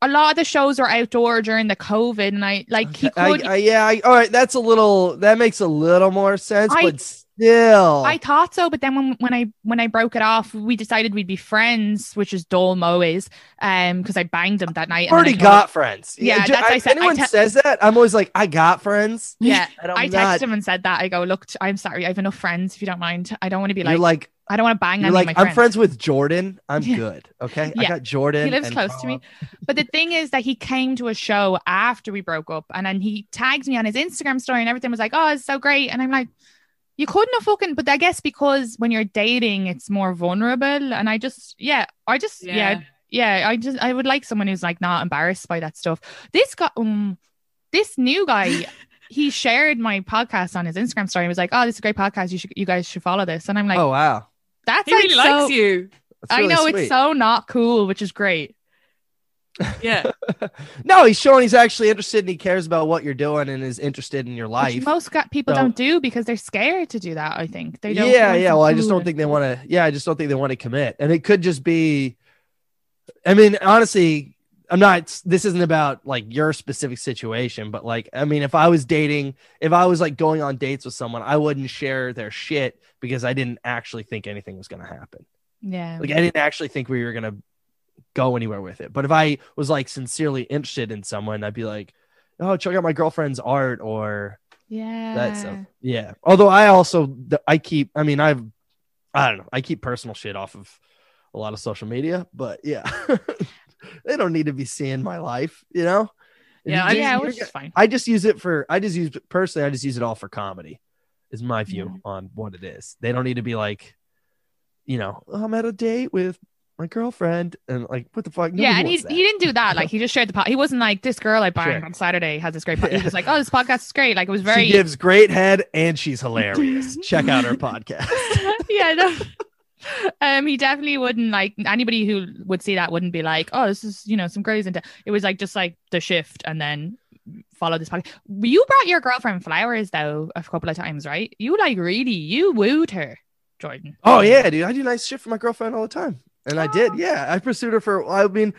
a lot of the shows were outdoor during the COVID, and I like okay. he could. I, I, yeah, I, all right, that's a little that makes a little more sense, I, but still, I thought so. But then when when I when I broke it off, we decided we'd be friends, which is dull always, um, because I banged him that night. I've already got him. friends. Yeah, yeah just, that's I, I said. Anyone I te- says that, I'm always like, I got friends. Yeah, I not- texted him and said that. I go, look, I'm sorry, I have enough friends. If you don't mind, I don't want to be like. You're like I don't want to bang on like, my friends. I'm friends with Jordan. I'm yeah. good. Okay. Yeah. I got Jordan. He lives close Tom. to me. But the thing is that he came to a show after we broke up, and then he tagged me on his Instagram story and everything was like, oh, it's so great. And I'm like, you couldn't have fucking, but I guess because when you're dating, it's more vulnerable. And I just, yeah, I just, yeah, yeah, yeah I just, I would like someone who's like not embarrassed by that stuff. This guy, um, this new guy, he shared my podcast on his Instagram story. He was like, oh, this is a great podcast. You should, you guys should follow this. And I'm like, oh, wow. That's he like really so, likes you. Really I know sweet. It's so not cool, which is great. Yeah. No, he's showing he's actually interested and he cares about what you're doing and is interested in your life. Which most people so, don't do because they're scared to do that. I think they don't. Yeah, yeah. Well, I just don't think they want to. Yeah, I just don't think they want to commit. And it could just be. I mean, honestly, I'm not. This isn't about like your specific situation, but like, I mean, if I was dating, if I was like going on dates with someone, I wouldn't share their shit. Because I didn't actually think anything was going to happen. Yeah. Like I didn't actually think we were going to go anywhere with it. But if I was like sincerely interested in someone, I'd be like, oh, check out my girlfriend's art or yeah, that stuff. Yeah. Although I also, I keep, I mean, I've, I don't know. I keep personal shit off of a lot of social media, but yeah, they don't need to be seeing my life, you know? Yeah. I, just, yeah. Which is fine. I just use it for, I just use personally, I just use it all for comedy. Is my view mm. on what it is. They don't need to be like, you know, oh, I'm at a date with my girlfriend and like, what the fuck? Nobody yeah, and he he didn't do that. Like he just shared the pod. He wasn't like this girl I banged sure. on Saturday has this great podcast. Yeah. He was like, oh, this podcast is great. Like it was very. She gives great head and she's hilarious. Check out her podcast. Yeah. No. Um, he definitely wouldn't like anybody who would see that wouldn't be like, oh, this is you know some crazy. It was like just like The Shift and then. Follow this podcast. You brought your girlfriend flowers though a couple of times, right? You like really you wooed her, Jordan. Oh yeah, dude. I do nice shit for my girlfriend all the time, and oh. I did. Yeah, I pursued her for. I mean,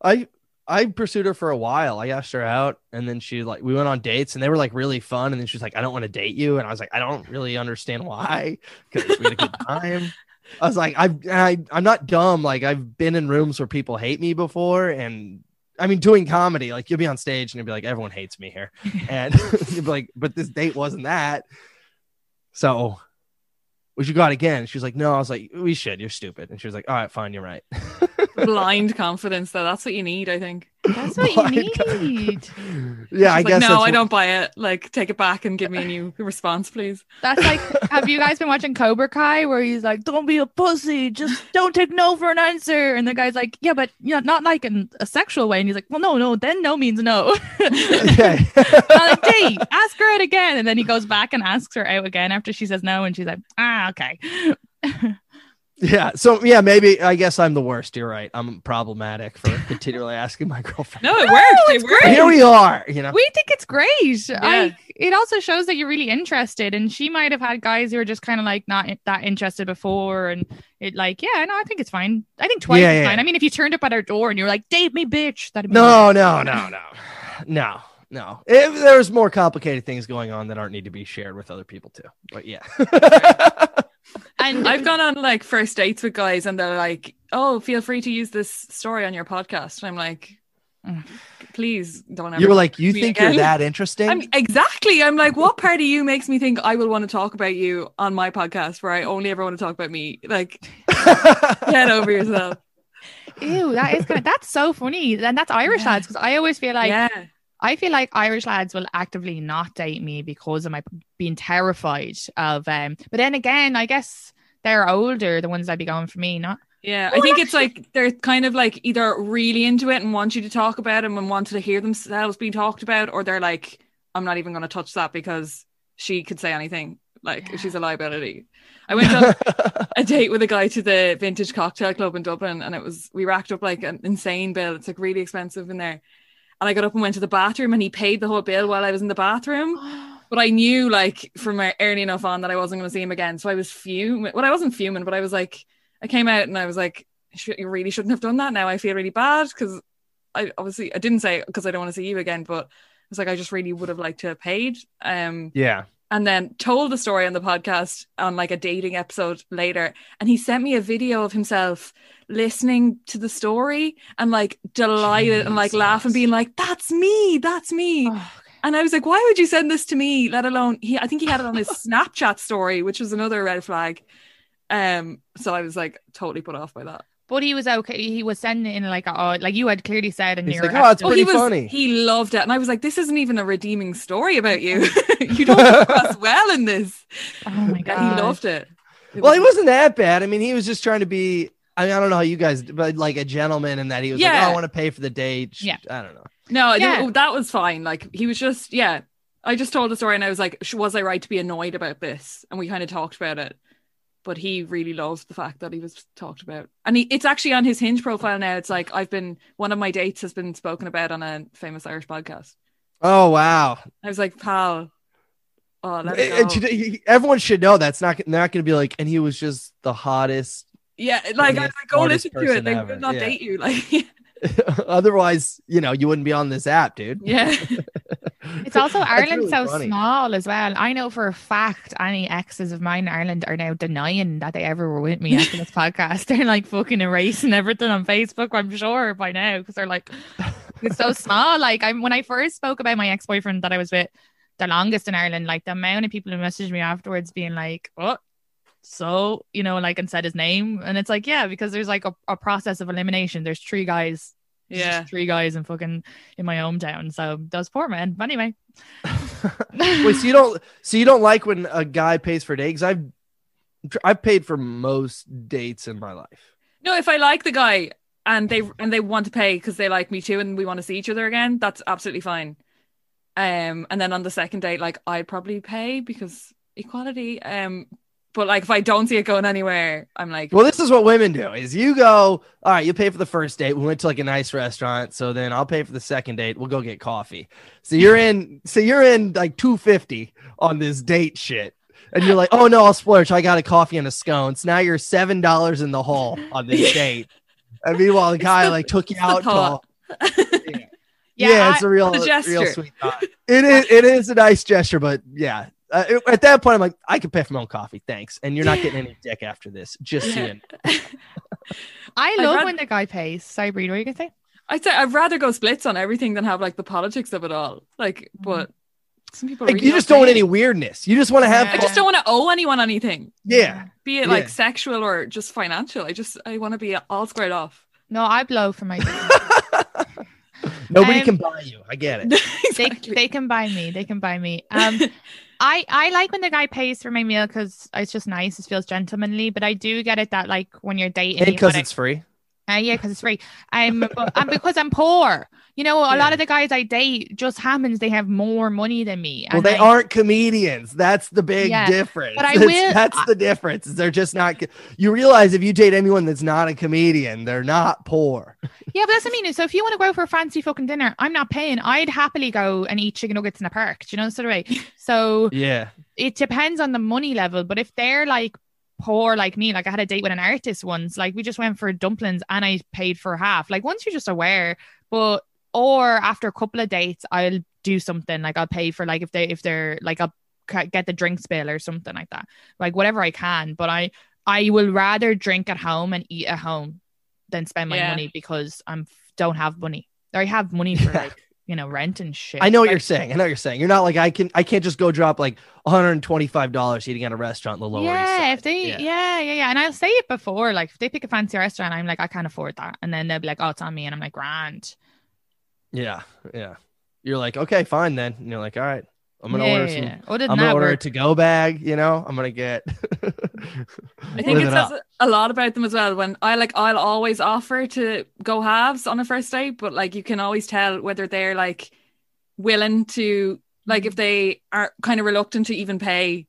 I I pursued her for a while. I asked her out, and then she like we went on dates, and they were like really fun. And then she was like, "I don't want to date you," and I was like, "I don't really understand why." Because we had a good time. I was like, "I've I, I'm not dumb. Like I've been in rooms where people hate me before, and." I mean, doing comedy, like you'll be on stage and you'll be like, everyone hates me here. And you'll be like, but this date wasn't that. So we should go out again. She was like, no, I was like, we should. You're stupid. And she was like, all right, fine. You're right. Blind confidence, though. That's what you need, I think. That's what Blind you need. Com- yeah, I like, guess. No, I don't what- buy it. Like, take it back and give me a new response, please. That's like, have you guys been watching Cobra Kai where he's like, don't be a pussy. Just don't take no for an answer. And the guy's like, yeah, but you know, not like in a sexual way. And he's like, well, no, no, then no means no. Okay. I'm like, hey, ask her out again. And then he goes back and asks her out again after she says no. And she's like, ah, okay. Yeah. So yeah, maybe I guess I'm the worst. You're right. I'm problematic for continually asking my girlfriend. No, it works. Oh, it works. Here we are. You know, we think it's great. Yeah. I, it also shows that you're really interested. And she might have had guys who are just kind of like not that interested before. And it like, yeah, no, I think it's fine. I think twice yeah, is yeah, fine. Yeah. I mean, if you turned up at our door and you're like, date me, bitch. That'd be no, weird. no, no, no, no. No, it, there's more complicated things going on that aren't need to be shared with other people too. But yeah. And I've gone on like first dates with guys and they're like, oh, feel free to use this story on your podcast. And I'm like, please don't ever. You were like, you think again. You're that interesting? I'm, exactly. I'm like, what part of you makes me think I will want to talk about you on my podcast where I only ever want to talk about me? Like, get over yourself. Ew, that is kind of, that's so funny. And that's Irish yeah. lads because I always feel like, yeah. I feel like Irish lads will actively not date me because of my being terrified of um but then again I guess they're older, the ones that be going for me, not yeah oh, I think it's like they're kind of like either really into it and want you to talk about them and want to hear themselves being talked about, or they're like, I'm not even going to touch that because she could say anything, like yeah. she's a liability. I went on a date with a guy to the Vintage Cocktail Club in Dublin and it was we racked up like an insane bill. It's like really expensive in there. And I got up and went to the bathroom and he paid the whole bill while I was in the bathroom. But I knew like from early enough on that I wasn't going to see him again. So I was fuming. Well, I wasn't fuming, but I was like, I came out and I was like, you really shouldn't have done that. Now I feel really bad because I obviously, I didn't say because I don't want to see you again, but I was like, I just really would have liked to have paid. Um, yeah. And then told the story on the podcast on like a dating episode later. And he sent me a video of himself listening to the story and like delighted Jesus. And like laughing, being like, that's me, that's me. Oh, okay. And I was like, why would you send this to me? Let alone, he. I think he had it on his Snapchat story, which was another red flag. Um, So I was like totally put off by that. But he was okay. He was sending in like, oh, like you had clearly said, and you're like, oh, it's pretty he was, funny. He loved it, and I was like, this isn't even a redeeming story about you. You don't come across well in this. Oh my god, and he loved it. it well, was- he wasn't that bad. I mean, he was just trying to be. I mean, I don't know how you guys, but like a gentleman, and that he was yeah. like, oh, I want to pay for the date. Yeah, I don't know. No, yeah. that was fine. Like he was just, yeah. I just told the story, and I was like, was I right to be annoyed about this? And we kind of talked about it. But he really loves the fact that he was talked about. And he, it's actually on his Hinge profile now. It's like, I've been, one of my dates has been spoken about on a famous Irish podcast. Oh, wow. I was like, pal. Oh, let me know. Everyone should know that's not, they're not going to be like, and he was just the hottest. Yeah. Like, I was like, go listen to it. They would not yeah. date you. Like, yeah. Otherwise, you know, you wouldn't be on this app, dude. Yeah. It's also Ireland's really so funny. Small as well. I know for a fact any exes of mine in Ireland are now denying that they ever were with me after this podcast. They're like fucking erasing everything on Facebook, I'm sure, by now, because they're like, it's so small. Like I'm when I first spoke about my ex-boyfriend that I was with the longest in Ireland, like the amount of people who messaged me afterwards being like, oh, so, you know, like, and said his name. And it's like, yeah, because there's like a, a process of elimination. There's three guys. Yeah, three guys in fucking in my hometown. So those poor men. But anyway, wait. So you don't. So you don't like when a guy pays for dates? I've I've paid for most dates in my life. No, if I like the guy and they and they want to pay because they like me too and we want to see each other again, that's absolutely fine. Um, and then on the second date, like I'd probably pay because equality. Um. But like, if I don't see it going anywhere, I'm like, well, this is what women do is you go, all right, you pay for the first date. We went to like a nice restaurant. So then I'll pay for the second date. We'll go get coffee. So you're in, so you're in like two fifty on this date shit. And you're like, oh no, I'll splurge. I got a coffee and a scone. So now you're seven dollars in the hole on this date. And meanwhile, the guy the, like took you out. To, yeah. Yeah, yeah. It's I, a real, real sweet time. It is, it is a nice gesture, but yeah. Uh, at that point, I'm like, I could pay for my own coffee, thanks. And you're not getting any dick after this. Just seeing. I love rather, when the guy pays. Sorry, Bríd, what are you gonna say? I'd say I'd rather go splits on everything than have like the politics of it all. Like, but some people like, really you just don't want any weirdness. You just want to have. Yeah. I just don't want to owe anyone anything. Yeah, be it like yeah. sexual or just financial. I just I want to be all squared off. No, I blow for my. Nobody um, can buy you. I get it. Exactly. They they can buy me. They can buy me. Um, I, I like when the guy pays for my meal because it's just nice. It feels gentlemanly. But I do get it that like when you're dating, because it's free. Uh, yeah, because it's free. Um, but, and because I'm poor, you know, a yeah. lot of the guys I date just happens they have more money than me. Well, they I, aren't comedians. That's the big yeah, difference. But I that's, will, that's I, the difference. They're just not. You realize if you date anyone that's not a comedian, they're not poor. Yeah, but that's what I mean. So if you want to go for a fancy fucking dinner, I'm not paying. I'd happily go and eat chicken nuggets in a park. Do you know what I mean? So yeah, it depends on the money level. But if they're like poor like me, like I had a date with an artist once, like we just went for dumplings and I paid for half. Like once you're just aware, but or after a couple of dates, I'll do something like I'll pay for like if they if they're like I'll get the drinks bill or something like that, like whatever I can. But I I will rather drink at home and eat at home than spend my yeah. money because I'm don't have money. I have money for like you know, rent and shit. I know what like, you're saying. I know what you're saying. You're not like, I can, I can't just go drop like one hundred twenty-five dollars eating at a restaurant in the Lower East Side. Yeah, if they, yeah. yeah, yeah, yeah. And I'll say it before, like if they pick a fancy restaurant, I'm like, I can't afford that. And then they'll be like, oh, it's on me. And I'm like, grand. Yeah. Yeah. You're like, okay, fine then. And you're like, all right, I'm going to yeah, order some, yeah. I'm going to order work. a to-go bag, you know, I'm going to get. I think it says a lot about them as well. When I like, I'll always offer to go halves on a first date, but like, you can always tell whether they're like willing to, like if they are kind of reluctant to even pay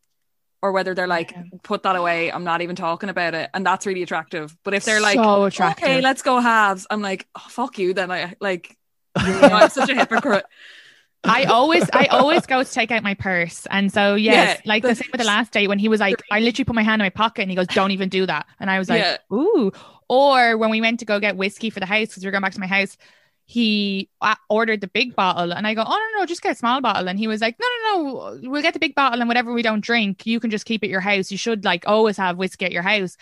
or whether they're like, yeah. put that away, I'm not even talking about it. And that's really attractive. But if they're like, so attractive. okay, let's go halves. I'm like, oh, fuck you. Then I like, you know, I'm such a hypocrite. I always, I always go to take out my purse. And so, yes, yeah, like the, the same with the last date when he was like, I literally put my hand in my pocket and he goes, don't even do that. And I was like, yeah. ooh. Or when we went to go get whiskey for the house, because we were going back to my house, he uh, ordered the big bottle and I go, oh, no, no, just get a small bottle. And he was like, no, no, no, we'll get the big bottle and whatever we don't drink, you can just keep at your house. You should like always have whiskey at your house.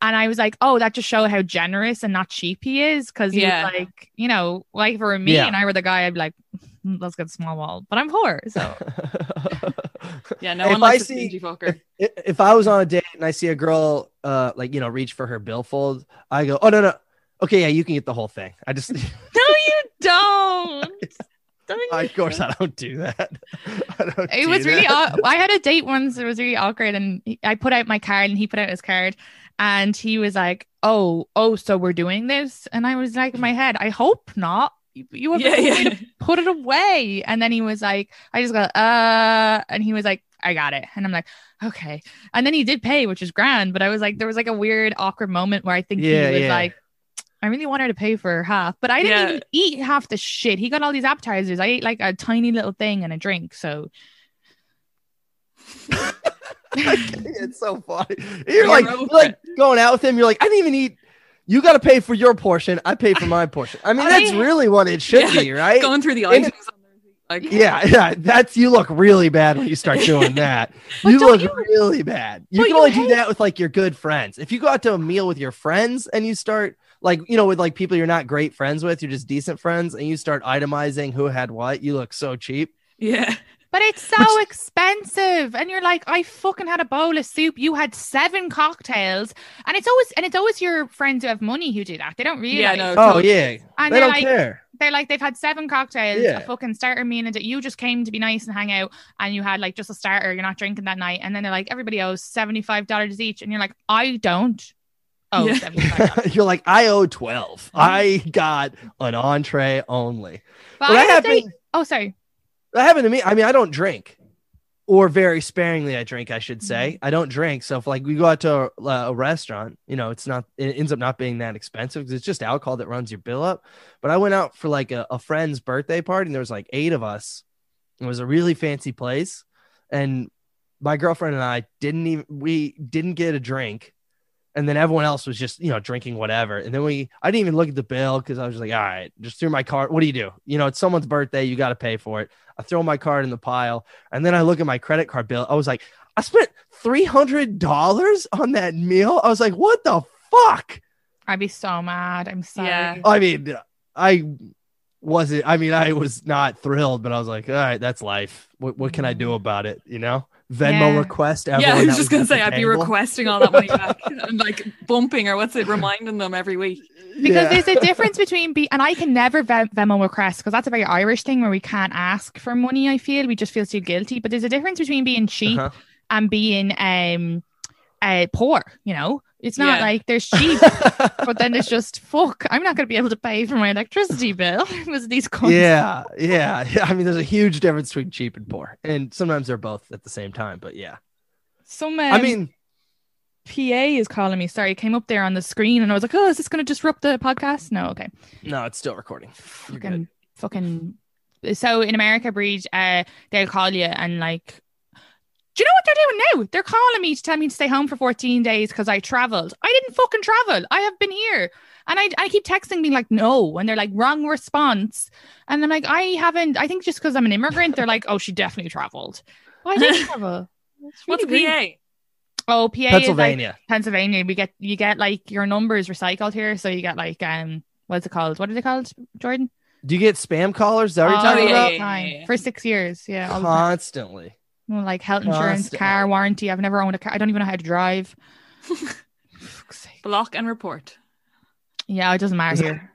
And I was like, oh, that just showed how generous and not cheap he is. Because he yeah. was like, you know, like if it were me yeah. and I were the guy, I'd be like, let's get a small wall. But I'm poor, so. yeah, no if one likes I see, a fucker. If, if I was on a date and I see a girl, uh, like, you know, reach for her billfold, I go, oh, no, no. Okay, yeah, you can get the whole thing. I just. No, you don't. Don't I, of course, I don't do that. I don't it do was that. really, aw- I had a date once. It was really awkward. And he, I put out my card and he put out his card. And he was like, oh, oh, so we're doing this. And I was like in my head, I hope not. You, you have yeah, yeah. to put it away. And then he was like, I just go, uh, and he was like, I got it. And I'm like, okay. And then he did pay, which is grand. But I was like, there was like a weird, awkward moment where I think yeah, he was yeah. like, I really want her to pay for half, but I didn't yeah. even eat half the shit. He got all these appetizers. I ate like a tiny little thing and a drink. So it's so funny. You're, you're like, you're like going out with him. You're like, I didn't even eat. You got to pay for your portion. I pay for my portion. I mean, I, that's really what it should yeah, be, right? Going through the items. Like, yeah, yeah. That's you look really bad when you start doing that. you look you, really bad. You can you only hate- do that with like your good friends. If you go out to a meal with your friends and you start like, you know, with like people you're not great friends with, you're just decent friends, and you start itemizing who had what, you look so cheap. Yeah. But it's so expensive. And you're like, I fucking had a bowl of soup. You had seven cocktails. And it's always and it's always your friends who have money who do that. They don't realize. Yeah, no, oh, totally. yeah. And they don't like, care. They're like, they've had seven cocktails, yeah. a fucking starter meal, and you just came to be nice and hang out. And you had like just a starter. You're not drinking that night. And then they're like, everybody owes seventy-five dollars each. And you're like, I don't. Oh, yeah. You're like, I owe twelve. Um, I got an entree only. But, but I happened- date- Oh, sorry. That happened to me. I mean, I don't drink, or very sparingly I drink, I should say. Mm-hmm. I don't drink. So if like we go out to a, a restaurant, you know, it's not, it ends up not being that expensive because it's just alcohol that runs your bill up. But I went out for like a, a friend's birthday party and there was like eight of us. It was a really fancy place. And my girlfriend and I didn't even, we didn't get a drink. And then everyone else was just, you know, drinking whatever. And then we, I didn't even look at the bill because I was just like, all right, just threw my card. What do you do? You know, it's someone's birthday. You got to pay for it. I throw my card in the pile. And then I look at my credit card bill. I was like, I spent three hundred dollars on that meal. I was like, what the fuck? I'd be so mad. I'm sorry. Yeah. I mean, I wasn't, I mean, I was not thrilled, but I was like, all right, that's life. What, what can I do about it? You know? Venmo yeah. request. Yeah, I was just was gonna say I'd be requesting all that money back and like bumping or what's it, reminding them every week. Because yeah. there's a difference between be and I can never Ven- Venmo request because that's a very Irish thing where we can't ask for money. I feel we just feel too guilty. But there's a difference between being cheap uh-huh. and being um uh poor. You know, It's not yeah. like there's sheep, but then it's just, fuck, I'm not going to be able to pay for my electricity bill because these cunts. Yeah, yeah, yeah. I mean, there's a huge difference between cheap and poor. And sometimes they're both at the same time, but yeah. Some, um, I mean, P A is calling me. Sorry, it came up there on the screen and I was like, oh, is this going to disrupt the podcast? No, okay. No, it's still recording. You're fucking, good. fucking. So in America, Bríd, uh, they'll call you and like, do you know what they're doing now? They're calling me to tell me to stay home for fourteen days because I travelled. I didn't fucking travel. I have been here. And I I keep texting me like, no. And they're like, wrong response. And I'm like, I haven't. I think just because I'm an immigrant, they're like, oh, she definitely travelled. Why did you travel? Really What's weird. P A? Oh, P A Pennsylvania. Is like Pennsylvania. We get, you get like your numbers recycled here. So you get like, um, what's it called? What are they called, Jordan? Do you get spam callers? Is that what you're talking oh, yeah, about? Yeah, yeah, yeah, yeah. For six years. Yeah. Constantly. Like health insurance, Constant. car warranty. I've never owned a car. I don't even know how to drive. Block and report. Yeah, it doesn't matter here.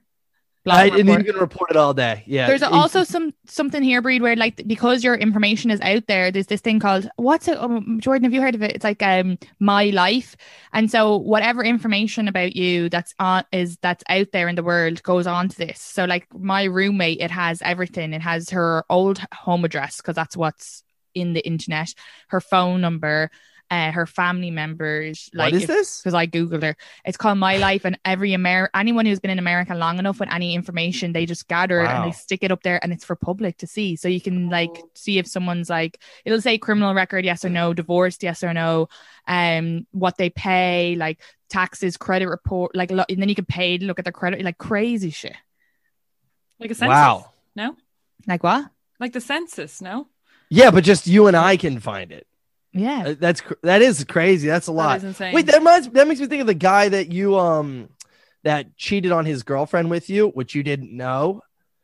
Block I didn't report. even report it all day. Yeah. There's it, also some something here, Bríd, where like because your information is out there, there's this thing called what's it? Um, Jordan, have you heard of it? It's like um My Life, and so whatever information about you that's on is that's out there in the world goes on to this. So like my roommate, it has everything. It has her old home address because that's what's in the internet, her phone number, uh, her family members. Like, what is if, this? Because I googled her. It's called My Life, and every Amer anyone who's been in America long enough with any information, they just gather wow. it and they stick it up there, and it's for public to see. So you can like see if someone's like, it'll say criminal record, yes or no, divorced, yes or no, um, what they pay, like taxes, credit report, like, and then you can pay to look at their credit, like crazy shit. Like a census? Wow. No. Like what? Like the census? No. Yeah, but just you and I can find it. Yeah, that's that is crazy. That's a lot. That is insane. Wait, that reminds, that makes me think of the guy that you um that cheated on his girlfriend with you, which you didn't know.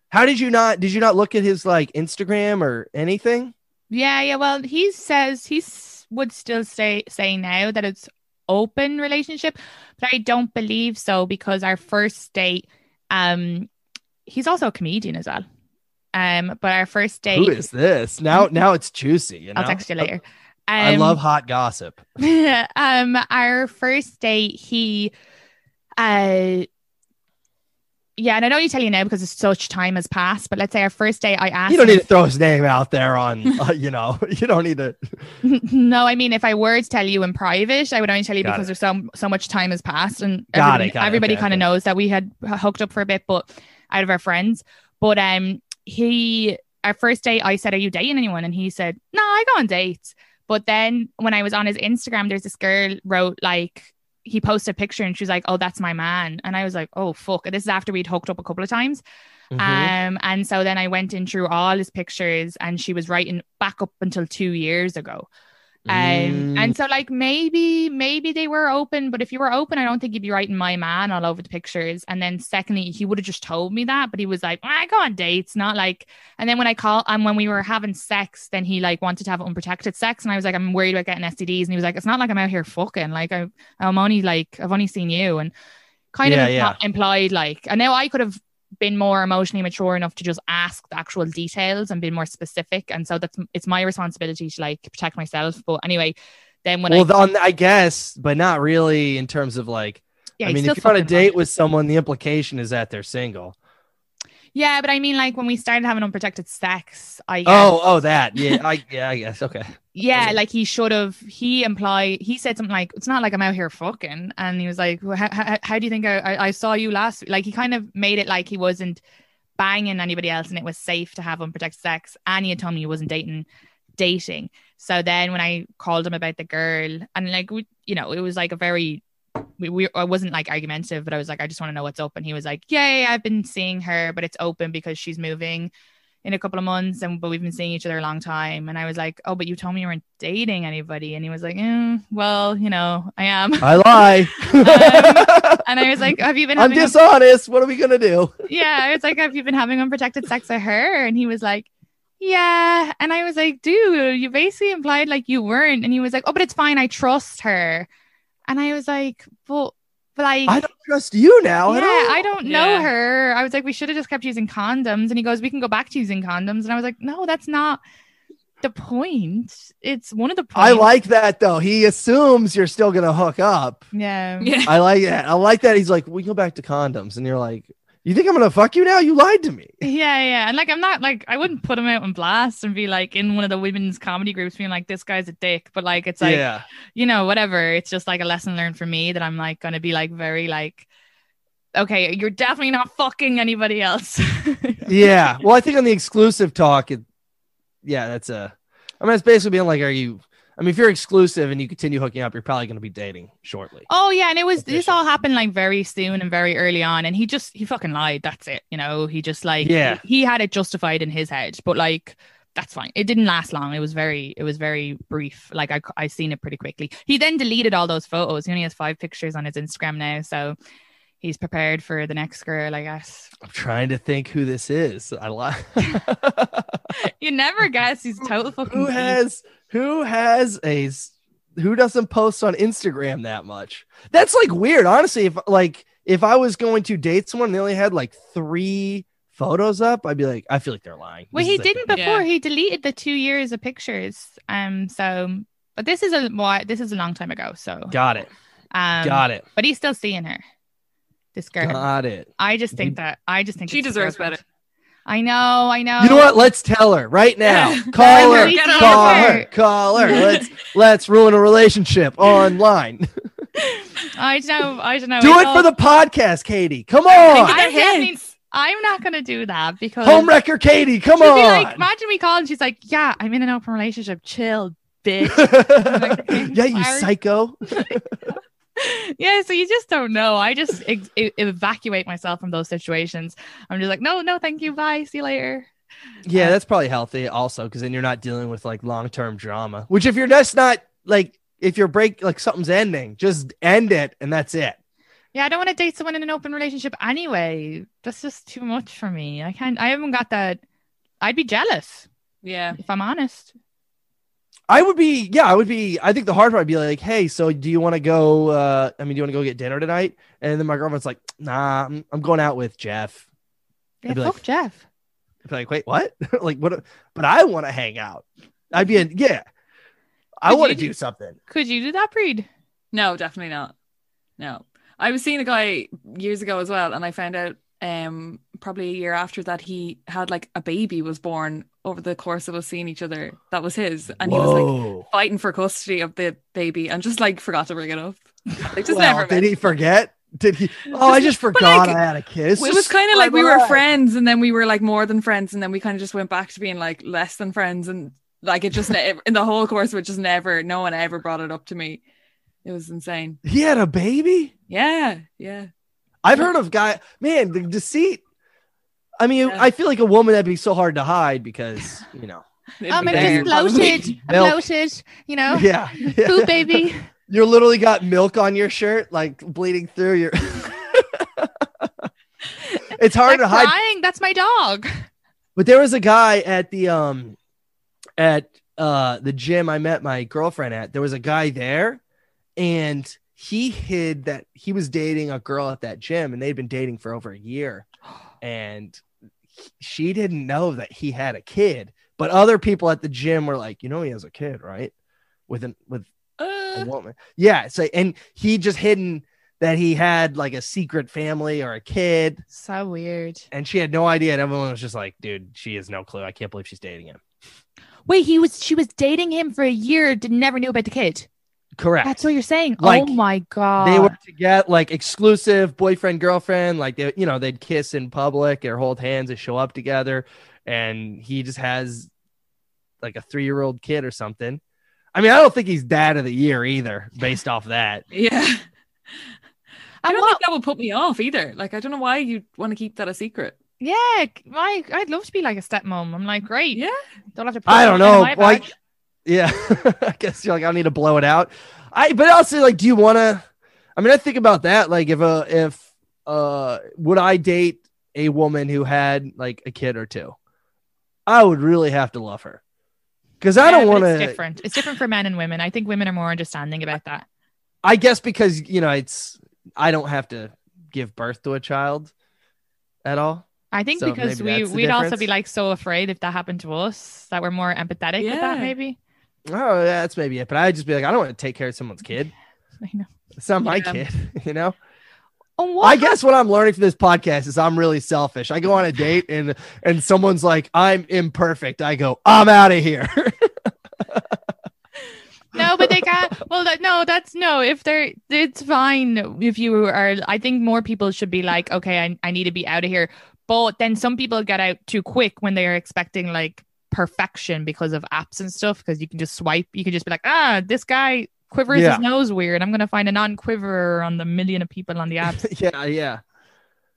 How did you not? Did you not look at his like Instagram or anything? Yeah, yeah. Well, he says he would still say say now that it's open relationship, but I don't believe so because our first date. Um, he's also a comedian as well. Um, but our first date. Who is this? Now, now it's juicy. You know? I'll text you later. Um, I love hot gossip. um, our first date, he, uh, yeah, and I don't need to tell you now because it's such time has passed. But let's say our first date, I asked. You don't need to throw his name out there on, uh, you know, you don't need to. No, I mean, if I were to tell you in private, I would only tell you got because it. there's so so much time has passed, and got everybody, everybody okay, kind of okay. knows that we had hooked up for a bit, but out of our friends, but um. He, our first date, I said, are you dating anyone? And he said, no, I go on dates. But then when I was on his Instagram, there's this girl wrote like, he posted a picture and she's like, oh, that's my man. And I was like, oh, fuck. And this is after we'd hooked up a couple of times. Mm-hmm. Um, and so then I went in through all his pictures and she was writing back up until two years ago. Um, mm. And so like, maybe, maybe they were open, but if you were open, I don't think you'd be writing my man all over the pictures. And then secondly, he would have just told me that, but he was like, well, I go on dates, not like, and then when I call and um, when we were having sex, then he like wanted to have unprotected sex. And I was like, I'm worried about getting S T Ds. And he was like, it's not like I'm out here fucking like, I, I'm only like, I've only seen you and kind yeah, of yeah. implied like, and now I could have been more emotionally mature enough to just ask the actual details and been more specific, and so that's it's my responsibility to like protect myself. But anyway, then when well, I the, on, I guess, but not really in terms of like, yeah, I mean, if you're on a date with someone, the implication is that they're single. Yeah, but I mean, like when we started having unprotected sex, I guess. oh oh that yeah I yeah I guess okay yeah like he should have he implied he said something like it's not like I'm out here fucking, and he was like well, how, how, how do you think I, I, I saw you last like he kind of made it like he wasn't banging anybody else and it was safe to have unprotected sex, and he had told me he wasn't dating dating so then when I called him about the girl and like we, you know it was like a very We, we I wasn't like argumentative, but I was like, I just want to know what's open. He was like, yay, I've been seeing her, but it's open because she's moving in a couple of months, and but we've been seeing each other a long time. And I was like, oh, but you told me you weren't dating anybody. And he was like, mm, well, you know, I am. I lie. um, and I was like, have you been? I'm dishonest. What are we gonna do? Yeah, I was like, have you been having unprotected sex with her? And he was like, yeah. And I was like, dude, you basically implied like you weren't. And he was like, oh, but it's fine. I trust her. And I was like, well, but like, I don't trust you now. Yeah, I don't know yeah. her. I was like, we should have just kept using condoms. And he goes, we can go back to using condoms. And I was like, no, that's not the point. It's one of the points. I like that though. He assumes you're still gonna hook up. Yeah. yeah. I like that. I like that. He's like, we go back to condoms, and you're like, you think I'm gonna fuck you now? You lied to me. Yeah, yeah. And like, I'm not like, I wouldn't put him out on blast and be like in one of the women's comedy groups being like, this guy's a dick. But like, it's like, yeah. you know, whatever. It's just like a lesson learned for me that I'm like gonna be like very like, okay, you're definitely not fucking anybody else. yeah. Well, I think on the exclusive talk, it, yeah, that's a. I mean, it's basically being like, are you? I mean, if you're exclusive and you continue hooking up, you're probably going to be dating shortly. Oh, yeah. And it was, this all happened like very soon and very early on. And he just, he fucking lied. That's it. You know, he just like, yeah. he, he had it justified in his head. But like, that's fine. It didn't last long. It was very, it was very brief. Like I, I seen it pretty quickly. He then deleted all those photos. He only has five pictures on his Instagram now. So he's prepared for the next girl, I guess. I'm trying to think who this is. I like. You never guess. He's total fucking. Who has... Who has a, who doesn't post on Instagram that much? That's like weird. Honestly, if like, if I was going to date someone and they only had like three photos up, I'd be like, I feel like they're lying. Well, this he didn't like before. Yeah. He deleted the two years of pictures. Um, so, but this is a, well, this is a long time ago. So got it. Um, got it. But he's still seeing her. This girl. Got it. I just think that, I just think she deserves better. I know, I know. You know what? Let's tell her right now. Call her, call her, call her. Let's let's ruin a relationship online. I don't know. I don't know. Do it for the podcast, Katie. Come on. I definitely, I'm not gonna do that because homewrecker Katie. Come on. Be like, imagine we call and she's like, "Yeah, I'm in an open relationship. Chill, bitch." Like, yeah, you psycho. Yeah, so you just don't know. I just ex- evacuate myself from those situations. I'm just like, no, no, thank you. Bye. See you later. Yeah, um, that's probably healthy also, because then you're not dealing with like long-term drama, which if you're just not like, if you're break, like something's ending, just end it. And that's it. Yeah, I don't want to date someone in an open relationship anyway. That's just too much for me. I can't, I haven't got that. I'd be jealous. Yeah. If I'm honest. I would be, yeah, I would be, I think the hard part would be like, hey, so do you want to go, uh, I mean, do you want to go get dinner tonight? And then my girlfriend's like, nah, I'm, I'm going out with Jeff. Yeah, fuck like, Jeff. I'd be like, wait, what? Like, what? But I want to hang out. I'd be, in, yeah, I want to do, do something. Could you do that, Bríd? No, definitely not. No. I was seeing a guy years ago as well, and I found out um, probably a year after that he had like a baby was born over the course of us seeing each other. That was his. And Whoa. He was like fighting for custody of the baby and just like forgot to bring it up. Like, just well, never did he forget? Did he? Oh, I just forgot like, I had a kiss. It was kind of like we were friends and then we were like more than friends. And then we kind of just went back to being like less than friends. And like it just, ne- in the whole course, it just never, no one ever brought it up to me. It was insane. He had a baby? Yeah. Yeah. I've heard of guy, man, the deceit. I mean, yeah. I feel like a woman that'd be so hard to hide because, you know. I'm um, just bloated, bloated, you know. Yeah, yeah. Food baby. You're literally got milk on your shirt, like bleeding through your. It's hard I'm to hide. Crying. That's my dog. But there was a guy at the um, at uh the gym I met my girlfriend at. There was a guy there, and he hid that he was dating a girl at that gym, and they'd been dating for over a year, and. She didn't know that he had a kid, but other people at the gym were like, you know, he has a kid, right? With an with uh. a woman, yeah. So and he just hidden that he had like a secret family or a kid. So weird. And she had no idea, and everyone was just like, dude, she has no clue. I can't believe she's dating him. Wait, he was she was dating him for a year, did never knew about the kid. Correct. That's what you're saying. Like, oh my god. They were to get like exclusive boyfriend girlfriend. Like they, you know, they'd kiss in public or hold hands and show up together. And he just has like a three year old kid or something. I mean, I don't think he's dad of the year either, based off that. Yeah. I don't what, think that would put me off either. Like, I don't know why you want to keep that a secret. Yeah, I I'd love to be like a stepmom. I'm like, great. Yeah. Don't have to. I don't know. Like. Yeah, I guess you're like, I need to blow it out. I, but also like, do you want to, I mean, I think about that. Like if, uh, if, uh, would I date a woman who had like a kid or two? I would really have to love her. Cause I yeah, don't want to. It's different. It's different for men and women. I think women are more understanding about that. I guess because, you know, it's, I don't have to give birth to a child at all. I think so, because we, we'd difference. also be like so afraid if that happened to us that we're more empathetic yeah. with that maybe. Oh, that's maybe it. But I'd just be like, I don't want to take care of someone's kid. I know. It's not yeah. my kid, you know? What? I guess what I'm learning from this podcast is I'm really selfish. I go on a date and and someone's like, I'm imperfect. I go, I'm out of here. No, but they can't. Well, that, no, that's no. If they're, it's fine. If you are, I think more people should be like, okay, I, I need to be out of here. But then some people get out too quick when they are expecting like perfection because of apps and stuff. Because you can just swipe. You can just be like, ah, this guy quivers yeah. his nose weird. I'm going to find a non-quiverer on the million of people on the apps. yeah, yeah.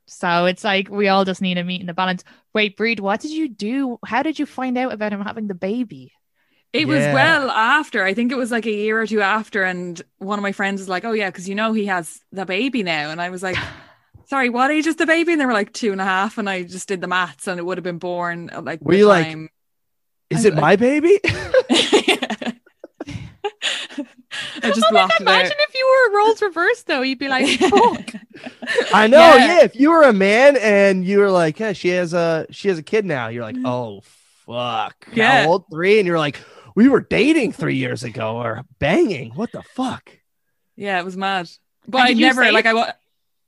So it's like we all just need to meet in the balance. Wait, Bríd, what did you do? How did you find out about him having the baby? It yeah. was well after. I think it was like a year or two after. And one of my friends was like, oh, yeah, because, you know, he has the baby now. And I was like, sorry, what age is the baby? And they were like two and a half. And I just did the maths and it would have been born. Like, were you like, time. Is it like, my baby? I just oh, laughed. Imagine if you were roles reversed, though. You'd be like, fuck. I know. Yeah. yeah. If you were a man and you were like, yeah, she has a she has a kid now. You're like, oh, fuck. Yeah. How old? Three. And you're like, we were dating three years ago or banging. What the fuck? Yeah, it was mad. But I never like I was.